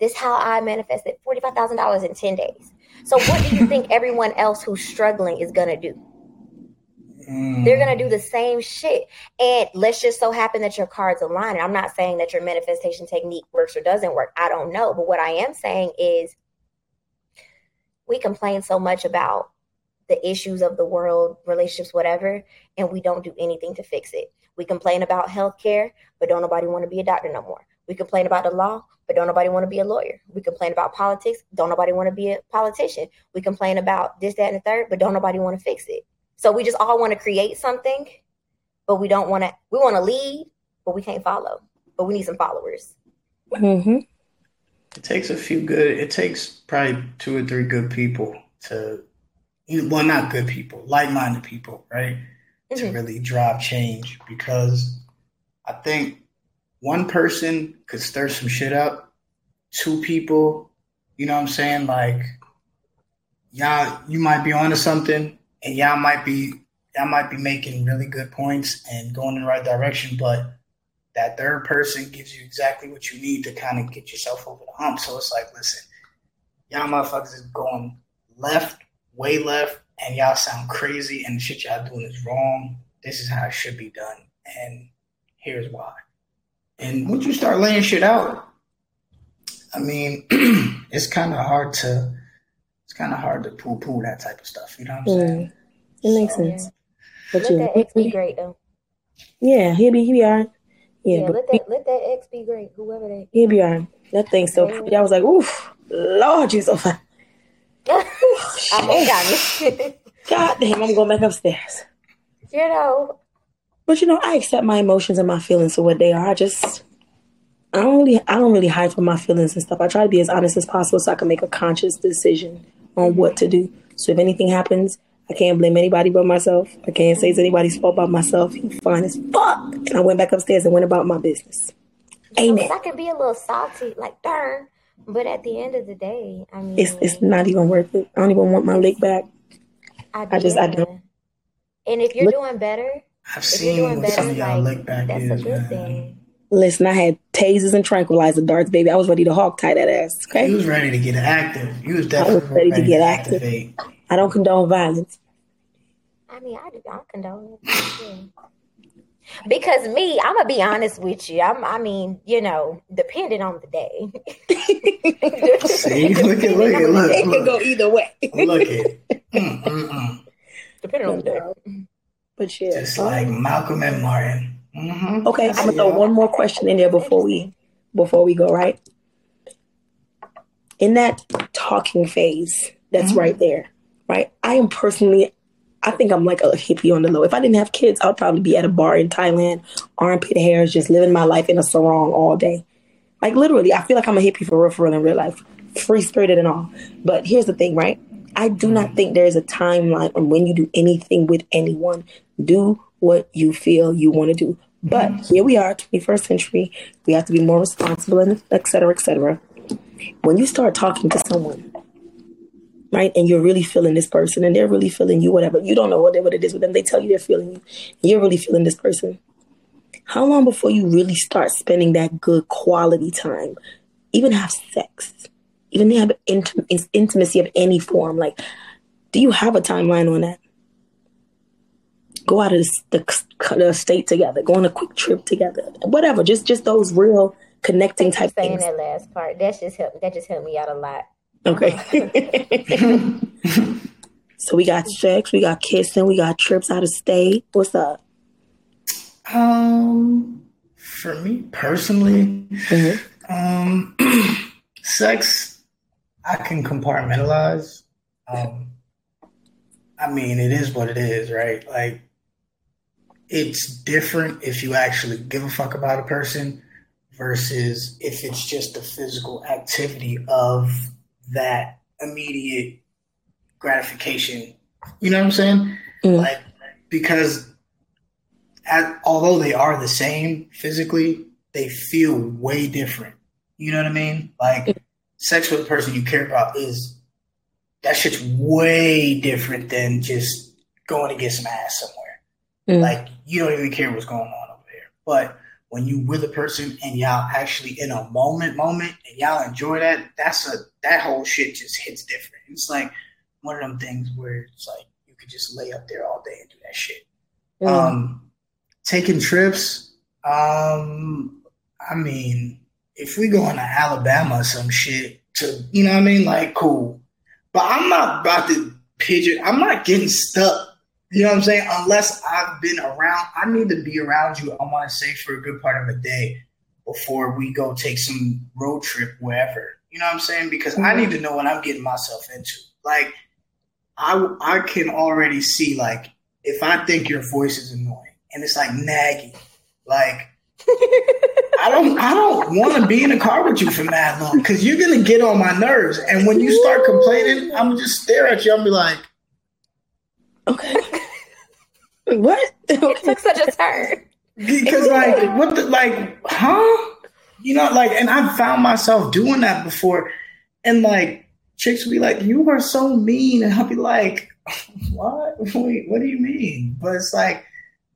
this is how I manifested $45,000 in 10 days. So what do you think everyone else who's struggling is going to do? They're going to do the same shit. And let's just so happen that your cards align. And I'm not saying that your manifestation technique works or doesn't work. I don't know. But what I am saying is, we complain so much about the issues of the world, relationships, whatever, and we don't do anything to fix it. We complain about healthcare, but don't nobody want to be a doctor no more. We complain about the law, but don't nobody want to be a lawyer. We complain about politics, don't nobody want to be a politician. We complain about this, that, and the third, but don't nobody want to fix it. So we just all want to create something, but we don't want to, we want to lead, but we can't follow, but we need some followers. Mm-hmm. It takes probably 2 or 3 good people to, well, not good people, like-minded people, right? Mm-hmm. To really drive change, because I think one person could stir some shit up. 2 people, you know what I'm saying? Like, y'all, you might be onto something, and y'all might be making really good points and going in the right direction, but that third person gives you exactly what you need to kind of get yourself over the hump. So it's like, listen, y'all motherfuckers is going left, way left, and y'all sound crazy, and the shit y'all doing is wrong. This is how it should be done, and here's why. And once you start laying shit out, I mean, it's kind of hard to poo-poo that type of stuff. You know what I'm saying? It makes sense. But let that ex be great, though. Yeah, he'll be all right. Yeah, let that ex be great, whoever that is. He'll be all right. That thing's so pretty. I was like, oof, Lord, you're so fine. God damn, I'm going back upstairs. You know. But, I accept my emotions and my feelings for what they are. I don't really hide from my feelings and stuff. I try to be as honest as possible so I can make a conscious decision on what to do. So if anything happens, I can't blame anybody but myself. I can't say it's anybody's fault but myself. You fine as fuck. And I went back upstairs and went about my business. Amen. I can be a little salty, like, darn. But at the end of the day, I mean... It's not even worth it. I don't even want my lick back. I don't. And if you're doing better... I've seen what some of y'all lick back is, that's a good thing. Listen, I had tasers and tranquilizer darts, baby. I was ready to hog tie that ass, okay? You was ready to get active. You was definitely ready to get active. I don't condone violence. I mean, I don't condone it. Because I'm going to be honest with you. Depending on the day. See, look. It can go either way. Look it. Depending on the day. But yeah. Just like Malcolm and Martin. Mm-hmm. Okay, I'm going to throw one more question in there before we go, right? In that talking phase that's right there, right? I think I'm like a hippie on the low. If I didn't have kids, I'd probably be at a bar in Thailand, armpit hairs, just living my life in a sarong all day. Like, literally, I feel like I'm a hippie for real in real life, free-spirited and all. But here's the thing, right? I do not think there is a timeline on when you do anything with anyone. Do what you feel you want to do. But here we are, 21st century. We have to be more responsible, and et cetera, et cetera. When you start talking to someone, right, and you're really feeling this person, and they're really feeling you, whatever, you don't know what it is with them. They tell you they're feeling you, and you're really feeling this person. How long before you really start spending that good quality time? Even have sex, even have intimacy of any form. Like, do you have a timeline on that? Go out of the state together, go on a quick trip together, whatever. Just those real connecting type things. Saying that last part, that just helped me out a lot. Okay. So we got sex, we got kissing, we got trips out of state. What's up? For me personally, sex, I can compartmentalize. I mean, it is what it is, right? Like, it's different if you actually give a fuck about a person versus if it's just the physical activity of that immediate gratification. You know what I'm saying? Mm. Like, because although they are the same physically, they feel way different. You know what I mean? Like, sex with a person you care about that shit's way different than just going to get some ass somewhere. Mm. Like, you don't even care what's going on over there. But when you with a person and y'all actually in a moment, and y'all enjoy that, that whole shit just hits different. It's like one of them things where it's like you could just lay up there all day and do that shit. Mm. Taking trips, I mean, if we going to Alabama or some shit, you know what I mean? Like, cool. But I'm not about to pigeon. I'm not getting stuck. You know what I'm saying? Unless I've been around. I need to be around you, I want to say, for a good part of a day before we go take some road trip wherever. You know what I'm saying? Because I need to know what I'm getting myself into. Like, I can already see, like, if I think your voice is annoying and it's, like, nagging, like, I don't want to be in a car with you for that long because you're going to get on my nerves. And when you start complaining, I'm going to just stare at you. I'll be like, okay. What? It took such a turn. Because, like, what the, like, huh? You know, like, and I found myself doing that before. And, like, chicks will be like, you are so mean. And I'll be like, what? Wait, what do you mean? But it's like,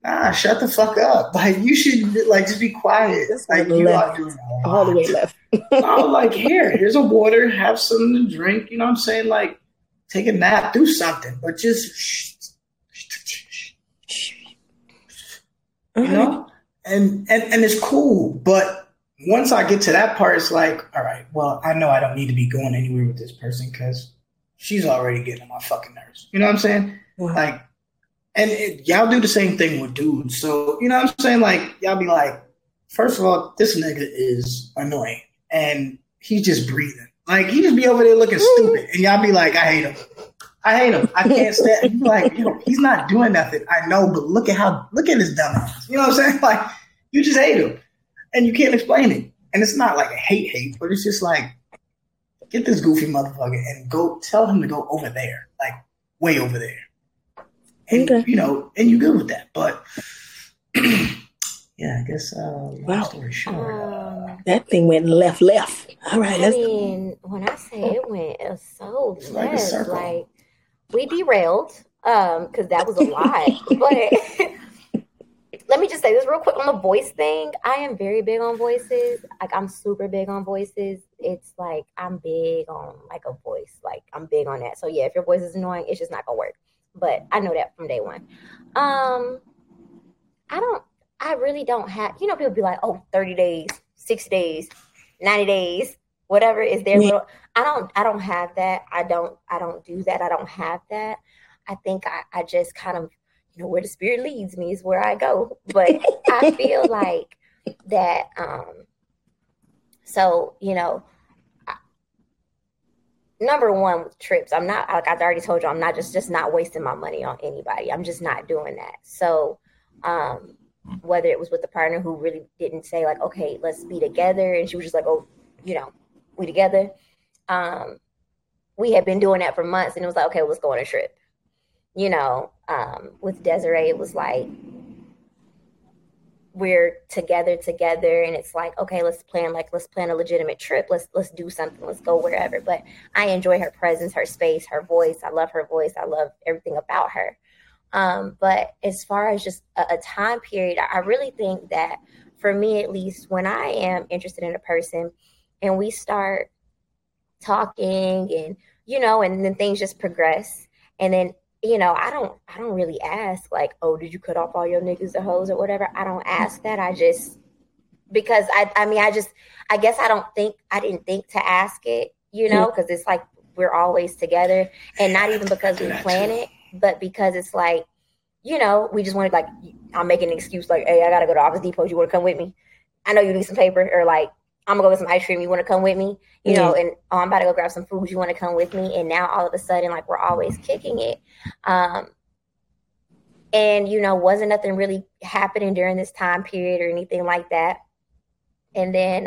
nah, shut the fuck up. Like, you should, like, just be quiet. Like, you are doing all the way left. I'm like, here's a water, have something to drink. You know what I'm saying? Like, take a nap, do something, but just, you know? And it's cool. But once I get to that part, it's like, all right, well, I know I don't need to be going anywhere with this person because she's already getting on my fucking nerves. You know what I'm saying? Like, and y'all do the same thing with dudes. So, you know what I'm saying? Like, y'all be like, first of all, this nigga is annoying. And he's just breathing. Like, he just be over there looking stupid. And y'all be like, I hate him. I can't stand him. Like, yo, he's not doing nothing. I know, but look at his dumb ass. You know what I'm saying? Like, you just hate him. And you can't explain it. And it's not like a hate, but it's just like, get this goofy motherfucker and go tell him to go over there. Like, way over there. And, okay. You know, and you're good with that. But, yeah, I guess, long story short. That thing went left. All right. I mean, when I say it went, it was so left. Like, we derailed because that was a lot. But let me just say this real quick on the voice thing. I am very big on voices. Like, I'm super big on voices. It's like I'm big on, like, a voice. Like, I'm big on that. So, yeah, if your voice is annoying, it's just not going to work. But I know that from day one. I really don't have, you know, people be like, oh, 30 days, 60 days, 90 days, whatever is there. Yeah. I don't have that. I don't do that. I don't have that. I think I just kind of, you know, where the spirit leads me is where I go. But I feel like that. So, you know, number one, with trips, I'm not, like I've already told you, I'm not just not wasting my money on anybody. I'm just not doing that. So whether it was with a partner who really didn't say, like, okay, let's be together. And she was just like, oh, you know, we together. We had been doing that for months and it was like, okay, let's go on a trip. You know, with Desiree, it was like, we're together and it's like, okay, let's plan a legitimate trip. Let's do something. Let's go wherever. But I enjoy her presence, her space, her voice. I love her voice. I love everything about her. But as far as just a time period, I really think that for me, at least, when I am interested in a person and we start talking and, and then things just progress. And then, I don't really ask like, oh, did you cut off all your niggas or hoes or whatever? I don't ask that. I just, because I didn't think to ask it, because it's like, we're always together, and not even because we plan it, but because it's like, we just wanted, like, I'll make an excuse like, hey, I got to go to Office Depot. You want to come with me? I know you need some paper, or like, I'm gonna go get some ice cream. You want to come with me? And I'm about to go grab some food. You want to come with me? And now all of a sudden, like, we're always kicking it. And, wasn't nothing really happening during this time period or anything like that. And then,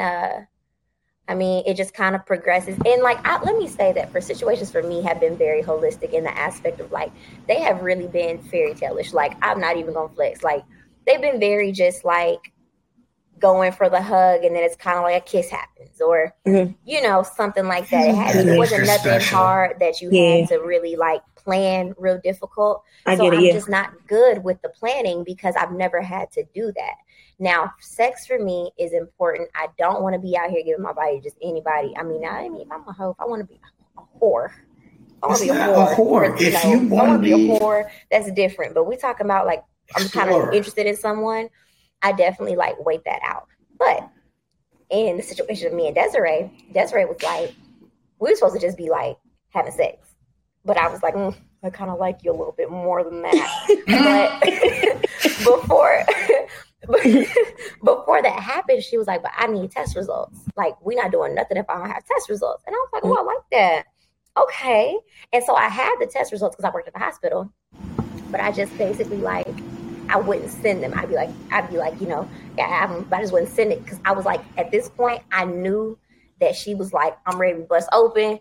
it just kind of progresses. And let me say that for situations for me have been very holistic in the aspect of like, they have really been fairy tale-ish. Like, I'm not even gonna flex. Like, they've been very just like, going for the hug, and then it's kind of like a kiss happens, or something like that. It wasn't nothing hard that you had to really like plan real difficult. I'm just not good with the planning because I've never had to do that. Now, sex for me is important. I don't want to be out here giving my body to just anybody. If I'm a hoe, if I want to be a whore. I want to be a whore. If you want to be a whore, that's different. But we're talking about like I'm kind of interested in someone. I definitely like wait that out. But in the situation of me and Desiree was like, we were supposed to just be like having sex. But I was like, I kind of like you a little bit more than that. But before that happened, she was like, but I need test results. Like, we're not doing nothing if I don't have test results. And I was like, oh, I like that. Okay. And so I had the test results because I worked at the hospital. But I just basically like, I wouldn't send them. I'd be like, yeah, I have them, but I just wouldn't send it because I was like, at this point, I knew that she was like, I'm ready to bust open,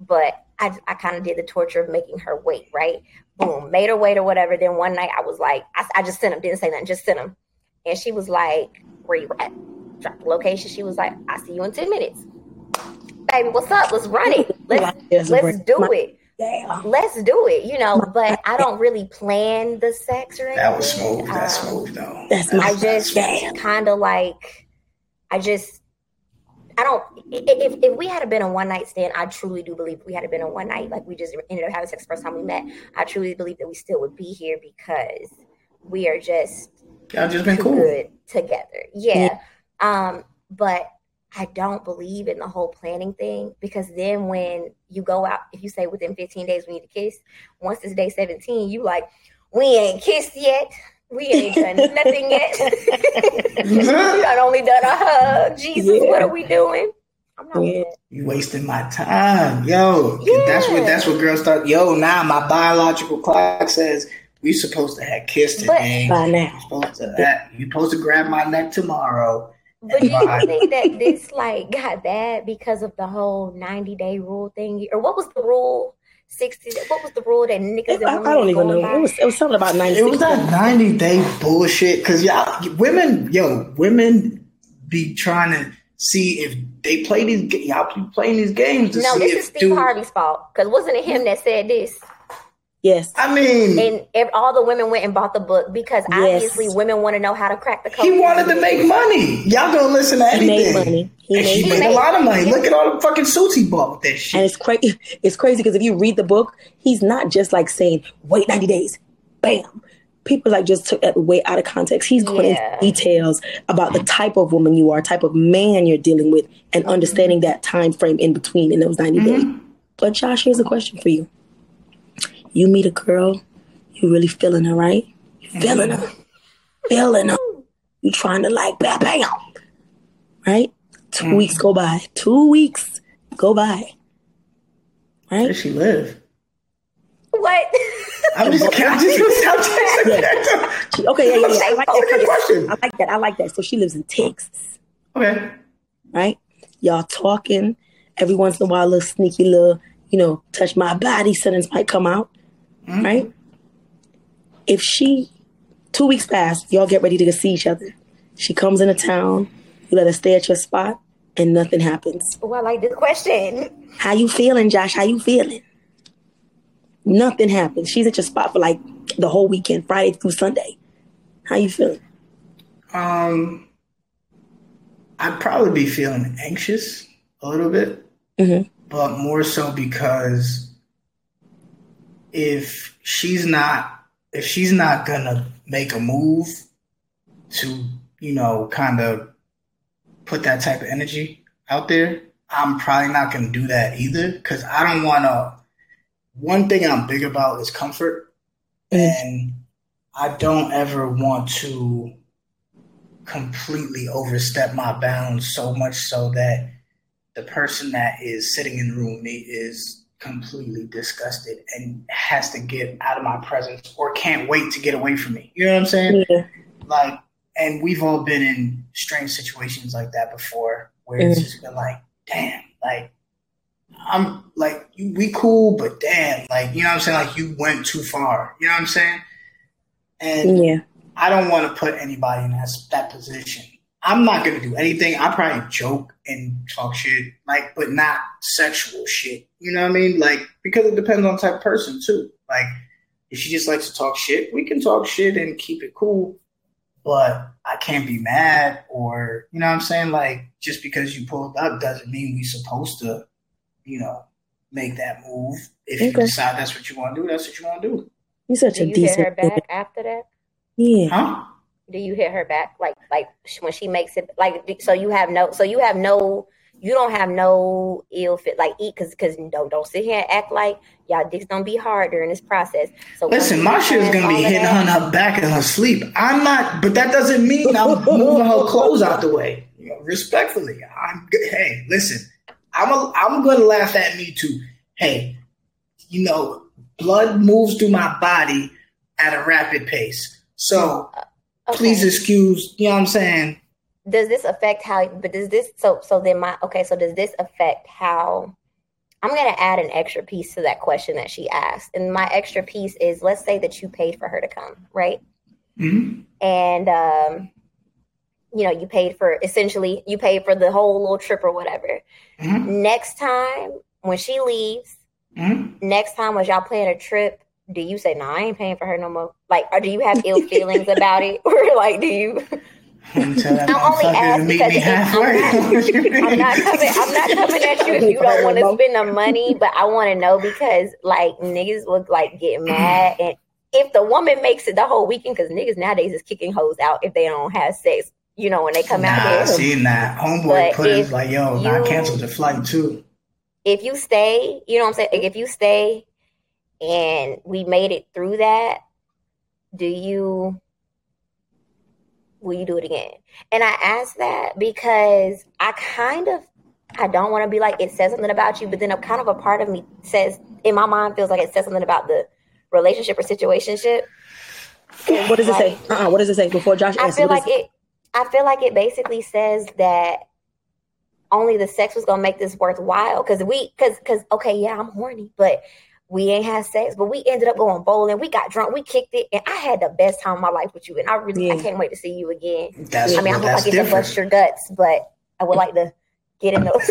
but I kind of did the torture of making her wait, right? Boom, made her wait or whatever. Then one night I was like, I just sent them, didn't say nothing, just sent them. And she was like, where you at? Dropped the location. She was like, I'll see you in 10 minutes. Baby, what's up? Let's run it. Let's do it. Damn. Let's do it, but I don't really plan the sex or anything. That was smooth. That's smooth, though. I just kind of like, I don't, if we had been a one-night stand, I truly do believe we had been a one night, like we just ended up having sex the first time we met, I truly believe that we still would be here because we are just, y'all just been cool. Good together. Yeah. But I don't believe in the whole planning thing because then when you go out, if you say within 15 days we need to kiss, once it's day 17, you like, we ain't kissed yet. We ain't done nothing yet. We not only done a hug. Jesus, what are we doing? I'm not good. You wasting my time. Yo, that's what girls start. Yo, now my biological clock says we supposed to have kissed today. By now. You're supposed to grab my neck tomorrow. But do you think that this like got bad because of the whole 90-day rule thing, or what was the rule? 60? What was the rule that niggas? I don't even know. It was something about 90. It was that 90-day bullshit because women be trying to see if they play these. Y'all be playing these games. No, this is Steve Harvey's fault because wasn't it him that said this? Yes. And all the women went and bought the book because obviously women want to know how to crack the code. He wanted to make money. Y'all going to listen to anything. He made money. He made a lot of money. Look at all the fucking suits he bought with that shit. And it's crazy because if you read the book, he's not just like saying, wait 90 days. Bam. People like just took that way out of context. He's going into details about the type of woman you are, type of man you're dealing with, and understanding that time frame in between in those 90 days. But Josh, here's a question for you. You meet a girl, you really feeling her, right? You feeling her. Feeling her. You trying to like, bam, bam. Right? 2 weeks go by. 2 weeks go by. Right? Where she live? What? I'm just okay, yeah. I like that. So she lives in Texas. Okay. Right? Y'all talking. Every once in a while, a little sneaky little, touch my body sentence might come out. Right? If 2 weeks pass, y'all get ready to see each other. She comes into town, you let her stay at your spot, and nothing happens. Oh, I like this question. How you feeling, Josh? How you feeling? Nothing happens. She's at your spot for like the whole weekend, Friday through Sunday. How you feeling? I'd probably be feeling anxious a little bit, but more so because if she's not gonna make a move to, you know, kind of put that type of energy out there, I'm probably not gonna do that either, because I don't want to. One thing I'm big about is comfort, and I don't ever want to completely overstep my bounds so much so that the person that is sitting in the room with me is completely disgusted and has to get out of my presence or can't wait to get away from me. You know what I'm saying? Yeah. Like, and we've all been in strange situations like that before where it's just been like, damn, like, I'm like, we cool, but damn, like, you know what I'm saying? Like, you went too far. You know what I'm saying? And yeah, I don't want to put anybody in that position. I'm not going to do anything. I probably joke and talk shit, like, but not sexual shit. You know what I mean? Like, because it depends on the type of person, too. Like, if she just likes to talk shit, we can talk shit and keep it cool. But I can't be mad or, you know what I'm saying? Like, just because you pulled up doesn't mean we're supposed to, you know, make that move. If you decide that's what you want to do, that's what you want to do. You're such a decent. Hit her back after that? Yeah. Huh? Do you hit her back? Like when she makes it, like, so you have no, you don't have no ill fit, like eat, cause don't sit here and act like y'all dicks don't be hard during this process. So listen, my shit is going to be hitting her back in her sleep. I'm not, but that doesn't mean I'm moving her clothes out the way. You know, respectfully. Hey, listen, I'm going to laugh at me too. Hey, you know, blood moves through my body at a rapid pace. So please excuse, you know what I'm saying? Does this affect how, I'm going to add an extra piece to that question that she asked. And my extra piece is, let's say that you paid for her to come, right? Mm-hmm. And, you know, you paid for the whole little trip or whatever. Mm-hmm. Next time when she leaves, next time when y'all plan a trip, do you say, nah, I ain't paying for her no more? Like, or do you have ill feelings about it? Or like, do you? I'm only asking because I'm not coming at you if you don't want to spend the money, but I want to know because like niggas look like getting mad. And if the woman makes it the whole weekend, because niggas nowadays is kicking hoes out if they don't have sex. You know, when they come out there. Nah, I seen that. Homeboy put it like, yo, I canceled the flight too. If you stay, you know what I'm saying? Like, if you stay and we made it through that, will you do it again? And I ask that because I don't want to be like, it says something about you, but then a part of me says, in my mind feels like it says something about the relationship or situationship. What does it say? What does it say before Josh asks? I feel like it basically says that only the sex was going to make this worthwhile. Because I'm horny, but we ain't had sex, but we ended up going bowling. We got drunk. We kicked it. And I had the best time of my life with you. And I can't wait to see you again. I hope I get to bust your guts, but I would like to get in those.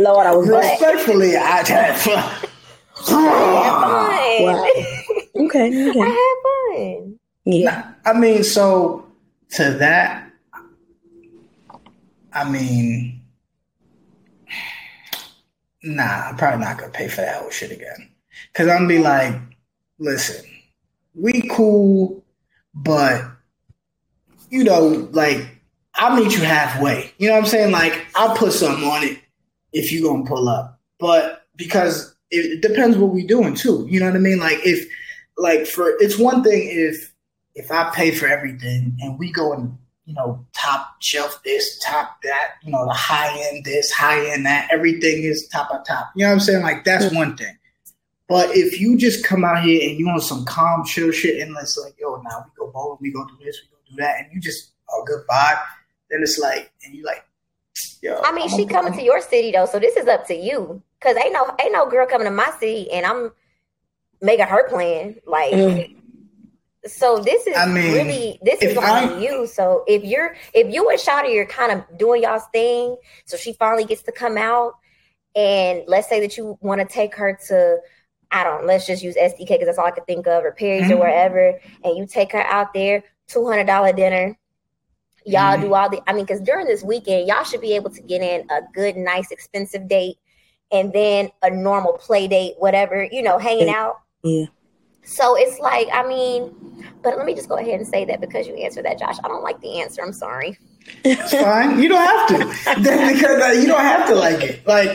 Lord, I was respectfully, I had fun. Wow. Okay. I had fun. Yeah. I mean, so to that, I mean, nah, I'm probably not going to pay for that whole shit again. Because I'm going to be like, listen, we cool, but, you know, like, I'll meet you halfway. You know what I'm saying? Like, I'll put something on it if you're going to pull up. But because it depends what we're doing, too. You know what I mean? Like, it's one thing if I pay for everything and we go and, you know, top shelf this, top that, you know, the high end this, high end that, everything is top on top. You know what I'm saying? Like, that's one thing. But if you just come out here and you want some calm, chill shit, and it's like, yo, now we go bowling, we go do this, we go do that, and you just a good vibe, then it's like, and you like, yo. I mean, she coming to your city though, so this is up to you. Cause ain't no girl coming to my city and I'm making her plan. Like, So this is on you. So if you and Shawty are kind of doing y'all's thing, so she finally gets to come out, and let's say that you want to take her to, let's just use SDK because that's all I could think of, or Perry's or wherever, and you take her out there, $200 dinner. Y'all do all the, because during this weekend, y'all should be able to get in a good, nice, expensive date, and then a normal play date, whatever, hanging out. Yeah. So it's like, but let me just go ahead and say that because you answered that, Josh. I don't like the answer. I'm sorry. It's fine. You don't have to. Because you don't have to like it. Like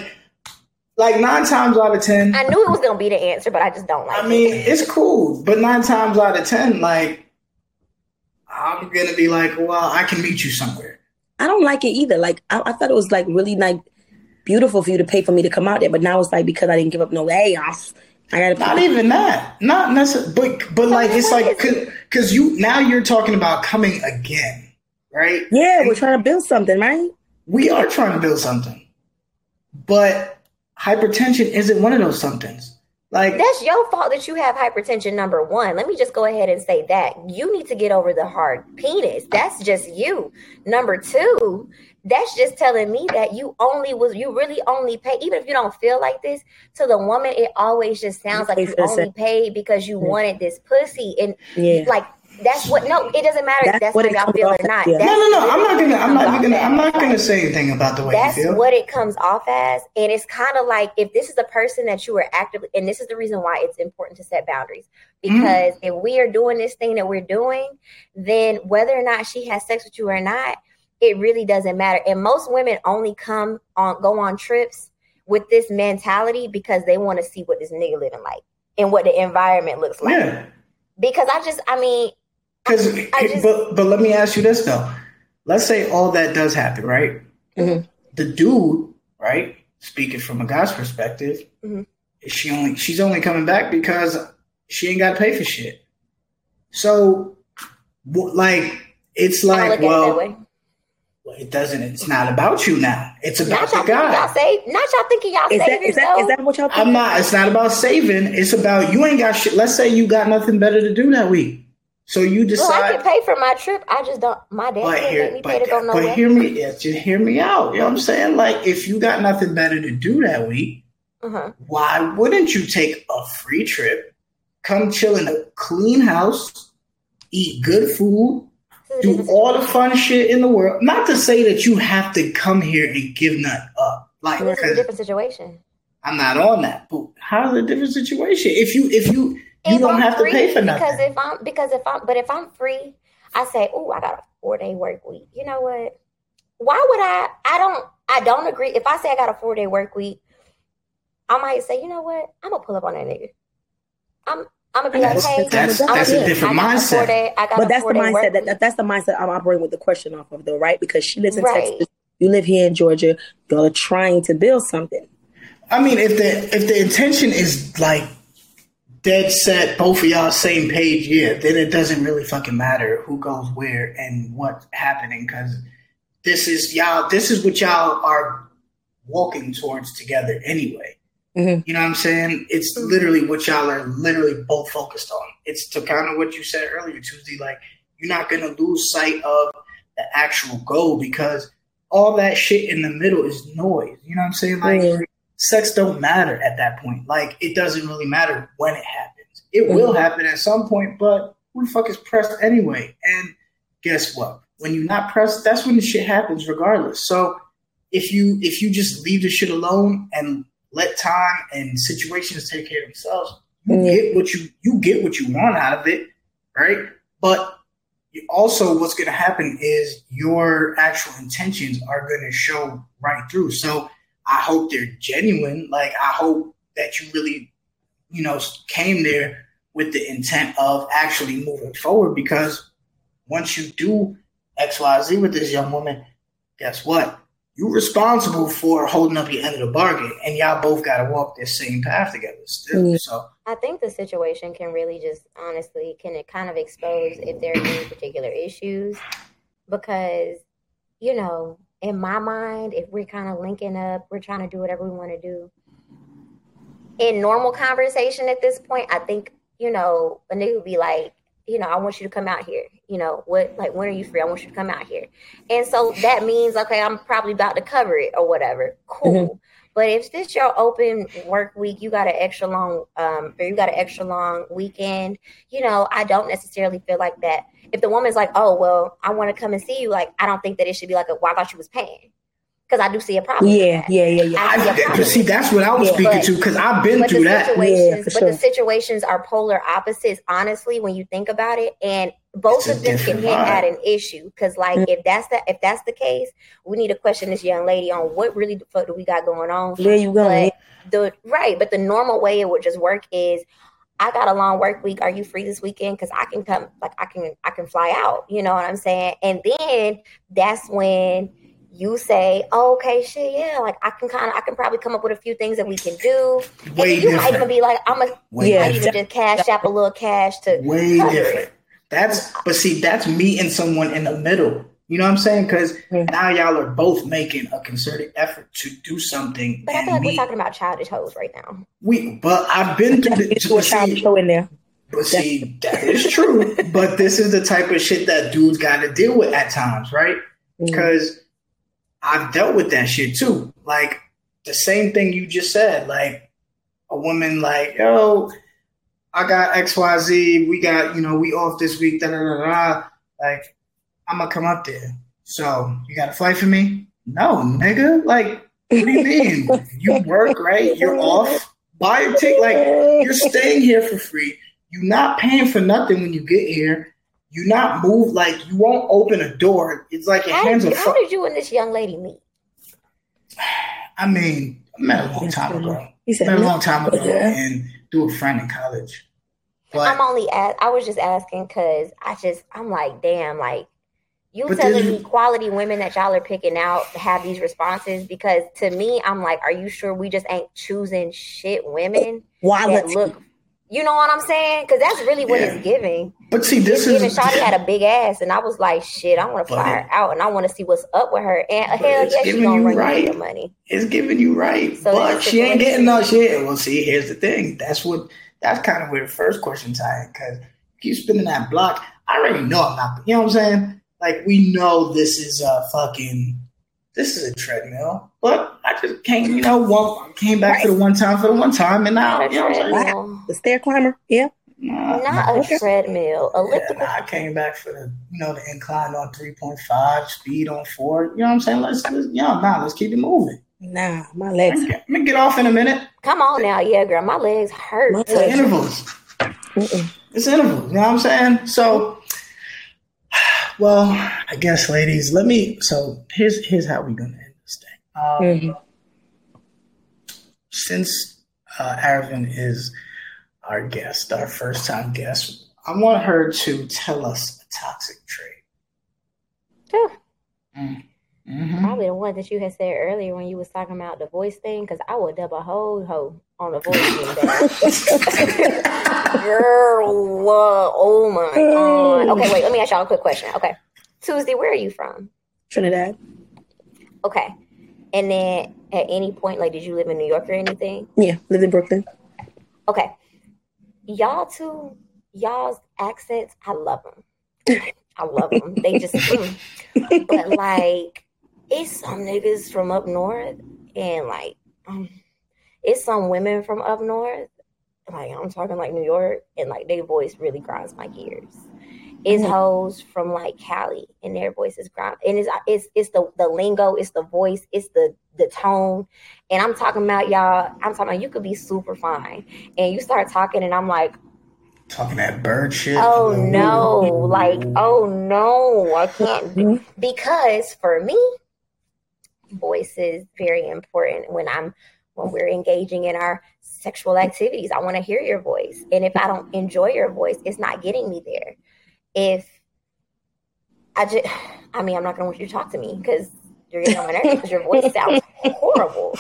9 times out of 10. I knew it was going to be the answer, but I just don't like it. It's cool. But 9 times out of 10, like, I'm going to be like, well, I can meet you somewhere. I don't like it either. Like, I thought it was like really like beautiful for you to pay for me to come out there. But now it's like, because I didn't give up no layoffs. Not necessarily, but like it's like because you're talking about coming again, right? Yeah, and we're trying to build something, right? We are trying to build something, but hypertension isn't one of those somethings. Like that's your fault that you have hypertension. Number one, let me just go ahead and say that you need to get over the hard penis. That's just you. Number two, that's just telling me that you really only pay, even if you don't feel like this, to the woman. It always just sounds like you only paid because you wanted this pussy, and like that's what. No, it doesn't matter if that's what y'all feel or not. Yeah. No. I'm not gonna say anything about the way you feel. That's what it comes off as, and it's kind of like if this is a person that you are actively, and this is the reason why it's important to set boundaries. Because if we are doing this thing that we're doing, then whether or not she has sex with you or not, it really doesn't matter. And most women only go on trips with this mentality because they want to see what this nigga living like and what the environment looks like. Yeah. Because but let me ask you this though. Let's say all that does happen, right? Mm-hmm. The dude, right? Speaking from a guy's perspective, she's only coming back because she ain't got to pay for shit. So, it doesn't. It's not about you now. It's about the guy. Is that what y'all think? It's not about saving. It's about you ain't got shit. Let's say you got nothing better to do that week, so you decide. Well, I can pay for my trip. I just don't. My dad can't make me pay to go nowhere. But hear me. Yeah, just hear me out. You know what I'm saying? Like, if you got nothing better to do that week, why wouldn't you take a free trip? Come chill in a clean house, eat good food. Do all the fun shit in the world. Not to say that you have to come here and give nothing up. Like, this is a different situation. I'm not on that. But how's it a different situation? If you don't have to pay for nothing. If I'm free, I say, oh, I got a 4-day work week. You know what? Why would I don't agree. If I say I got a 4-day work week, I might say, you know what? I'm gonna pull up on that nigga. I'm gonna be like, hey, that's a different mindset. That's the mindset I'm operating with the question off of, though, right? Because she lives in Texas, you live here in Georgia. Y'all are trying to build something. If the intention is like dead set, both of y'all same page, then it doesn't really fucking matter who goes where and what's happening because this is what y'all are walking towards together anyway. Mm-hmm. You know what I'm saying? It's literally what y'all are literally both focused on. It's to kind of what you said earlier, Tuesdee, like you're not going to lose sight of the actual goal because all that shit in the middle is noise. You know what I'm saying? Like sex don't matter at that point. Like it doesn't really matter when it happens. It will happen at some point, but who the fuck is pressed anyway? And guess what? When you're not pressed, that's when the shit happens regardless. So if you just leave the shit alone and let time and situations take care of themselves. You get what you want out of it, right? But also what's going to happen is your actual intentions are going to show right through. So I hope they're genuine. Like I hope that you really, came there with the intent of actually moving forward because once you do X, Y, Z with this young woman, guess what? You're responsible for holding up your end of the bargain, and y'all both got to walk this same path together still. Mm-hmm. So I think the situation can really just honestly kind of expose if there are any particular issues because, in my mind, if we're kind of linking up, we're trying to do whatever we want to do. In normal conversation at this point, I think, a nigga would be like, you know, I want you to come out here. You know, what, like, when are you free? I want you to come out here. And so that means, okay, I'm probably about to cover it or whatever. Cool. Mm-hmm. But if it's your open work week, you got an extra long, or you got an extra long weekend, you know, I don't necessarily feel like that. If the woman's like, oh, well, I want to come and see you, like, I don't think that it should be like, why thought you was paying? Because I do see a problem. Yeah. See, that's what I was speaking to, because I've been through that. The situations are polar opposites, honestly, when you think about it. And both of them can hit at an issue. Because, like, if that's the case, we need to question this young lady on what really the fuck do we got going on. Where you going? But the normal way it would just work is, I got a long work week. Are you free this weekend? Because I can come, like, I can fly out. You know what I'm saying? And then that's when you say, oh, okay, shit, yeah, like I can probably come up with a few things that we can do. Might even be like, just cash app a little cash to different. That's meeting someone in the middle. You know what I'm saying? Because now y'all are both making a concerted effort to do something. But I feel like we're talking about childish hoes right now. I've been through a childish hoe in there. But see, that is true. But this is the type of shit that dudes got to deal with at times, right? Because I've dealt with that shit too. Like the same thing you just said, like a woman like, yo, I got XYZ. We got, you know, we off this week. Like, I'm going to come up there. So you got a flight for me? No, nigga. Like, what do you mean? You work, right? You're off. Buy a ticket. Like, you're staying here for free. You're not paying for nothing when you get here. You not move, like you won't open a door. It's like your hands are. How did you and this young lady meet? I mean, I met a long time ago. And through a friend in college. But I was just asking because I'm like, damn, like you telling me quality women that y'all are picking out have these responses? Because to me, I'm like, are you sure we just ain't choosing shit women that look? You know what I'm saying? Because that's really what it's giving. But see, Shawty had a big ass, and I was like, shit, I want to fly her out, and I want to see what's up with her. And hell yeah, she's going to run out of money. It's giving you right. So but she ain't getting no shit. Well, see, here's the thing. That's kind of where the first question tied in, because keep spinning that block. I already know I'm not, you know what I'm saying? Like, we know this is a treadmill, but I just came, you know, came back for the one time, and now, you know what I'm saying? The stair climber, treadmill, elliptical. Yeah, I came back for the, you know, the incline on 3.5, speed on 4. You know what I'm saying? Let's keep it moving. Nah, my legs. Let me get off in a minute. Come on now, yeah, girl, my legs hurt. It's intervals. You know what I'm saying? So. Well, I guess, ladies, here's how we're going to end this thing. Since Aaraven is our guest, our first-time guest, I want her to tell us a toxic trait. Sure. Probably the one that you had said earlier when you was talking about the voice thing, because I would dub a whole hoe on the voice thing. Girl, oh my God. Okay, wait, let me ask y'all a quick question. Okay. Tuesdee, where are you from? Trinidad. Okay. And then at any point, like, did you live in New York or anything? Yeah, lived in Brooklyn. Okay. Y'all's accents, I love them. They just, but like, it's some niggas from up north, and like, it's some women from up north. Like, I'm talking like New York, and like their voice really grinds my gears. It's hoes from like Cali, and their voice is grind, and it's the lingo, it's the voice, it's the tone. And I'm talking about y'all. I'm talking about you could be super fine, and you start talking, and I'm like. Talking that bird shit. Oh no! Like, oh no! I can't because for me, voice is very important when we're engaging in our sexual activities. I want to hear your voice, and if I don't enjoy your voice, it's not getting me there. I'm not gonna want you to talk to me because you're getting on my nerves because your voice sounds horrible.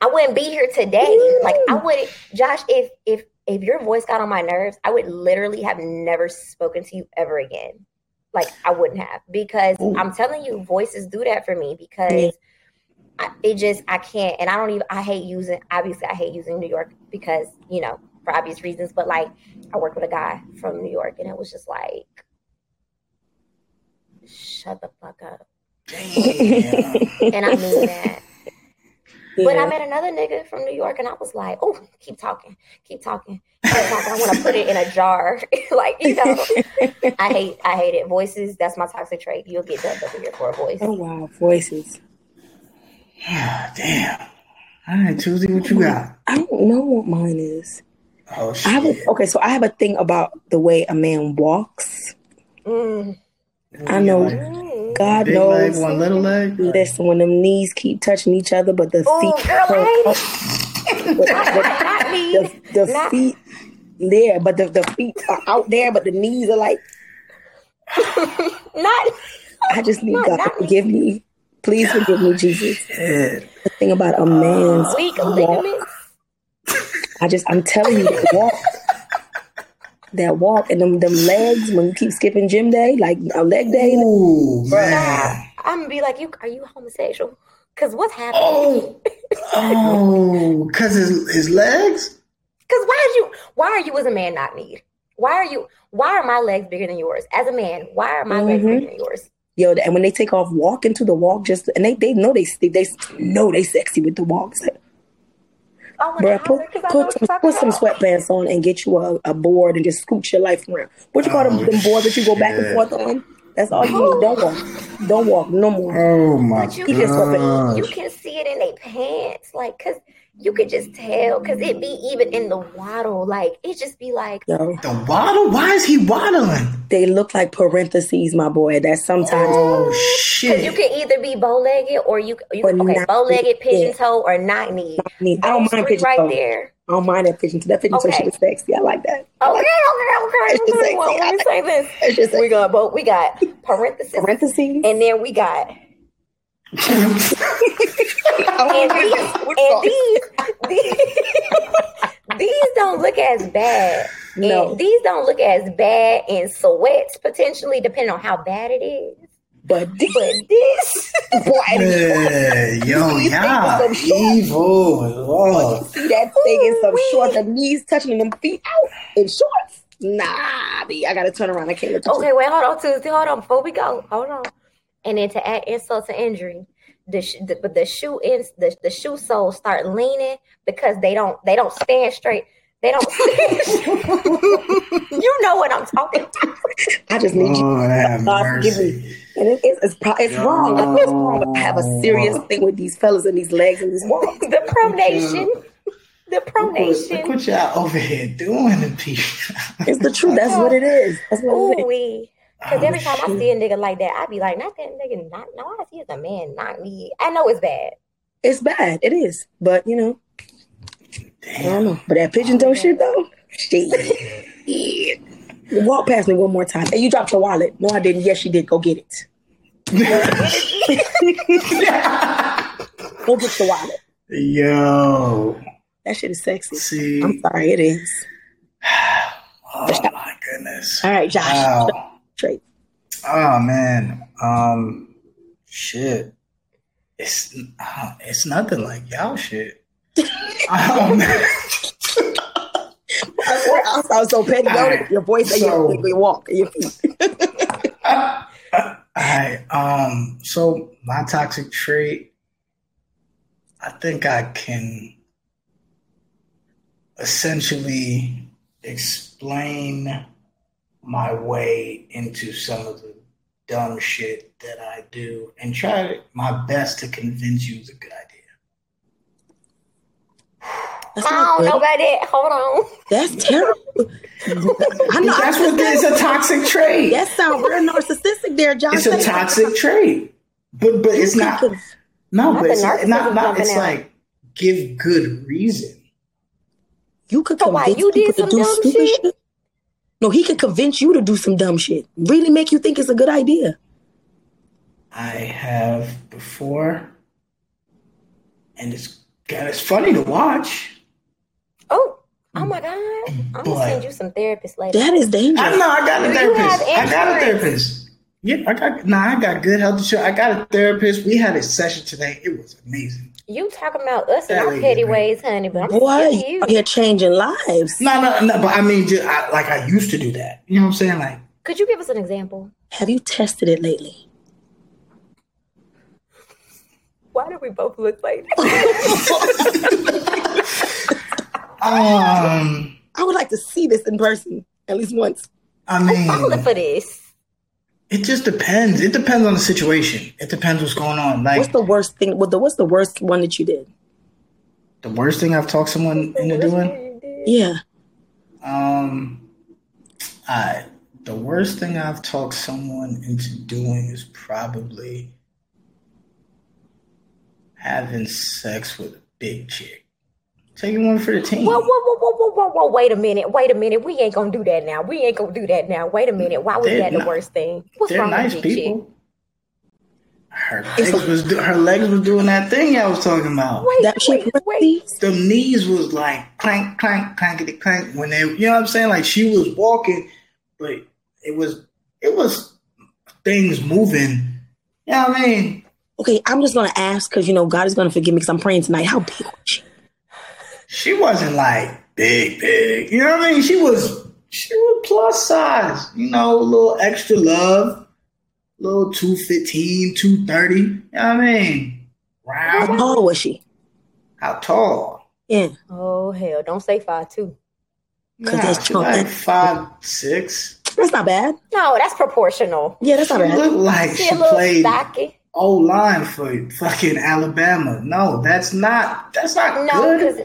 I wouldn't be here today. Like I wouldn't, Josh. If your voice got on my nerves, I would literally have never spoken to you ever again. Like I wouldn't have, because I'm telling you, voices do that for me because I can't, and I don't even, I hate using New York because, you know, for obvious reasons, but like I worked with a guy from New York, and it was just like, shut the fuck up. Damn. And I mean that. Yeah. But I met another nigga from New York, and I was like, oh, keep talking. I want to put it in a jar. Like, you know, I hate it. Voices, that's my toxic trait. You'll get dubbed over here for a voice. Oh, wow, voices. Ah, damn. All right, Tuesdee, what you got? I don't know what mine is. Oh, shit. So I have a thing about the way a man walks. Mm. I know. God big knows. Leg, one little leg. Listen, when them knees keep touching each other, but the feet. The feet there, but the feet are out there, but the knees are like. Not. I just need God to forgive me. Please forgive me, Jesus. Shit. The thing about a man's walk. I'm telling you, that walk, and them legs when you keep skipping gym day, like a leg day. Ooh, man. I'm gonna be like, are you homosexual? Because what's happening? Oh, because his legs. Because why are you as a man not need? Why are my legs bigger than yours? As a man, why are my legs bigger than yours? Yo, and when they take off, walk into the walk, just and they know they know they sexy with the walk. Like, bruh, put some sweatpants on and get you a board and just scoot your life around. What you call them boards that you go back and forth on? That's all you need. Don't walk no more. Oh my God! You can see it in their pants, like, cause you could just tell, cause it be even in the waddle, like it just be like the waddle. Why is he waddling? They look like parentheses, my boy. That sometimes. Oh shit! You can either be bow legged or you bow legged, pigeon toe, or not knee. I don't mind pigeon toe. Right there. I don't mind that pigeon toe. That pigeon toe shit is sexy. I like that. Okay. Let me say this. It's just we gonna both. We got parentheses, and then we got. These don't look as bad. No. And these don't look as bad in sweats, potentially, depending on how bad it is. But this boy, yo, y'all evil. Oh. You see that thing in some shorts, the knees touching them feet out in shorts. Nah, B, I gotta turn around. I can't look. Okay, wait, hold on, Tuesdee. Hold on, before we go, hold on. And then to add insult to injury, the shoe soles start leaning because they don't stand straight. They don't. You know what I'm talking about. I just need you. God forgive me. And it's wrong. I know it's wrong. I have a serious thing with these fellas and these legs and these walls. The pronation. The pronation. Look what y'all over here doing to people. It's the truth. That's what it is. That's what it is. Because every time I see a nigga like that, I be like, not that nigga, not no, I see it's a man, not me. I know it's bad. It's bad. It is. But, you know. Damn. I don't know. But that pigeon toe shit, though? Shit. Yeah. Walk past me one more time. Hey, you dropped your wallet. No, I didn't. Yes, she did. Go get it. Go get your wallet. Yo. That shit is sexy. See? I'm sorry. It is. Oh, my goodness. All right, Josh. Wow. Straight. Oh man, shit. It's nothing like y'all shit. I was so petty. Right. Your voice, so, and your walk, and your feet. All right. So my toxic trait, I think I can essentially explain my way into some of the dumb shit that I do and try my best to convince you it's a good idea. I don't know about that. Hold on. That's terrible. I know that's what is a toxic trait. That sounds real narcissistic there, John. It's a toxic trait. But it's not. No, but it's not. It's like give good reason. You could convince people to do stupid shit. No, he can convince you to do some dumb shit. Really make you think it's a good idea. I have before. And it's funny to watch. Oh my God. I'm going to send you some therapists later. That is dangerous. I know, I got a therapist. Yeah, I got good health insurance. I got a therapist. We had a session today. It was amazing. You talking about us in our petty ways, honey? But you're changing lives. No. But I mean, just, I used to do that. You know what I'm saying? Like, could you give us an example? Have you tested it lately? Why do we both look like? I would like to see this in person at least once. I mean, I'm falling for this. It just depends. It depends on the situation. It depends what's going on. Like, what's the worst thing? What's the worst one that you did? The worst thing I've talked someone into doing? Yeah. The worst thing I've talked someone into doing is probably having sex with a big chick. Taking one for the team. Whoa, Wait a minute. We ain't gonna do that now. Wait a minute. Why was that the worst thing? What's wrong with you, chick? Her legs was doing that thing I was talking about. Wait. The knees was like clank, clank, clankety, clank. When they, you know what I'm saying? Like, she was walking, but it was things moving. You know what I mean? Okay, I'm just gonna ask because, you know, God is gonna forgive me because I'm praying tonight. How big was she? She wasn't like big. You know what I mean? She was plus size. You know, a little extra love, a little 215, 230. You know what I mean? Round. How tall was she? How tall? Yeah. Oh hell! Don't say 5'2". Nah, that's like 5'6". That's not bad. No, that's proportional. Yeah, that's not bad. She looked like she played stocky. Old line for fucking Alabama. No, that's not no, good.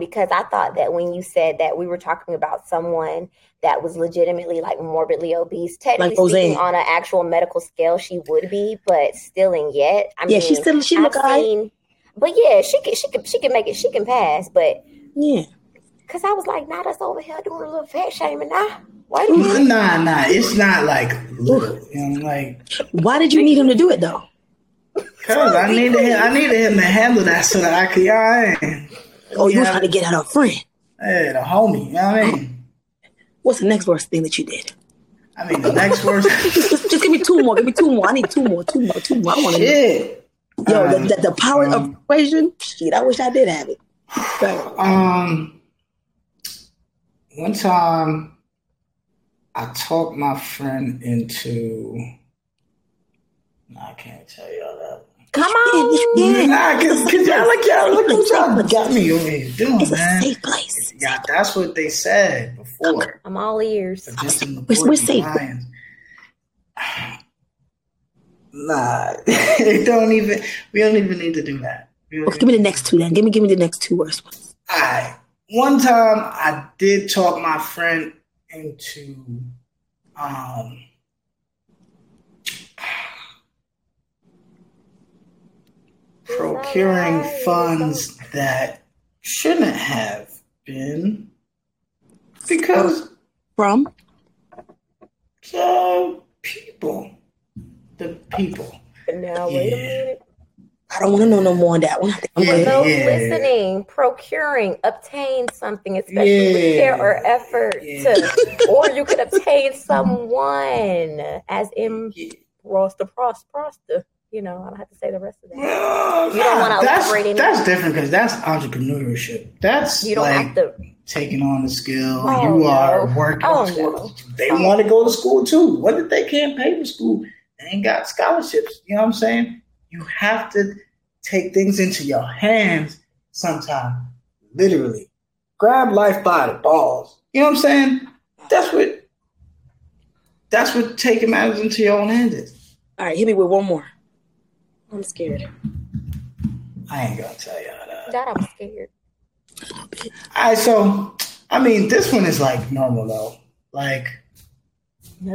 Because I thought that when you said that we were talking about someone that was legitimately like morbidly obese, technically like speaking on an actual medical scale, she would be, but still and yet. I mean, she look alright. But yeah, she can make it. She can pass. But yeah, because I was like, not us over here doing a little fat shaming now. Nah, it's not like, look, like. Why did you need him to do it though? Because I needed him to handle that so that I could. You was trying to get at a friend. Hey, the homie. You know what I mean? What's the next worst thing that you did? I mean, the next worst. just give me two more. I need two more. I want to. Shit. Yo, the power of persuasion. Shit, I wish I did have it. Right. One time, I talked my friend into. I can't tell y'all that. Come on, because y'all got me over here doing. It's a safe place. Yeah, that's what they said before. I'm all ears. We're safe. Nah, we don't even need to do that. Give me the next two then. Give me the next two worst ones. All right. One time I did talk my friend into procuring funds that shouldn't have been, because from the people. Now wait a minute. I don't want to know no more on that one. Listening, procuring, obtain something, especially with care or effort, or you could obtain someone, as in Roster, you know, I don't have to say the rest of that. You don't want to operate anymore. That's different because that's entrepreneurship. That's you don't have to taking on the skill. You are working. They want to go to school too. What if they can't pay for school? They ain't got scholarships. You know what I'm saying? You have to take things into your hands sometimes, literally. Grab life by the balls. You know what I'm saying? That's what taking matters into your own hands is. All right, hit me with one more. I'm scared. I ain't gonna tell y'all that. God, I'm scared. All right, so, I mean, this one is like normal though. Like,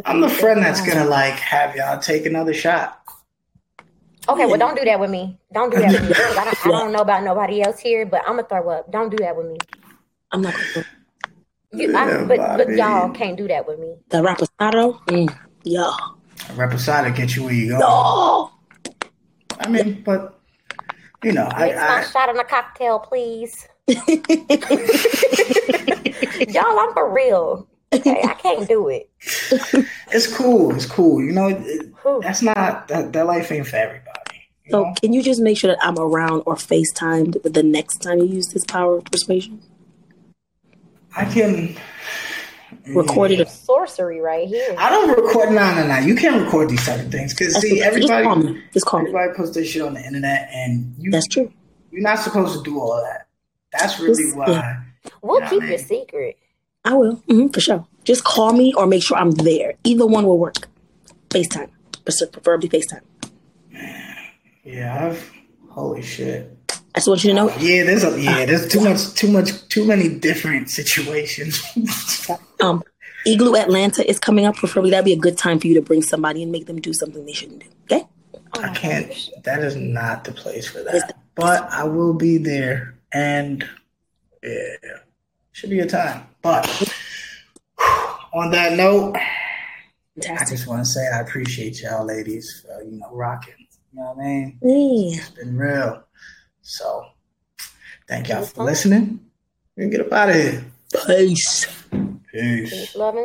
I'm the friend that's gonna like have y'all take another shot. Okay, well, don't do that with me. I don't know about nobody else here, but I'm going to throw up. Don't do that with me. I'm not going to. But y'all can't do that with me. The reposado? Yeah. A reposado gets you where you go. No! I mean, but, you know. Mix my shot in a cocktail, please. Y'all, I'm for real. Okay, I can't do it. It's cool. You know, that life ain't for everybody. So can you just make sure that I'm around or FaceTimed the next time you use this power of persuasion? I can record it. Sorcery right here. I don't record. No. You can't record these type of things because everybody posts their shit on the internet, and that's true. You're not supposed to do all that. That's really why. Yeah. We'll keep your secret. I will, for sure. Just call me or make sure I'm there. Either one will work. FaceTime, preferably FaceTime. Yeah, holy shit. I just want you to know. Yeah, there's too many different situations. Igloo Atlanta is coming up. Preferably, that'd be a good time for you to bring somebody and make them do something they shouldn't do. Okay. I can't. That is not the place for that. But I will be there, and should be a time. But on that note, fantastic. I just want to say I appreciate y'all, ladies, for rocking. You know what I mean? Yeah. It's been real. So, thank y'all for listening. We're going to get up out of here. Peace. Peace. Peace, love, and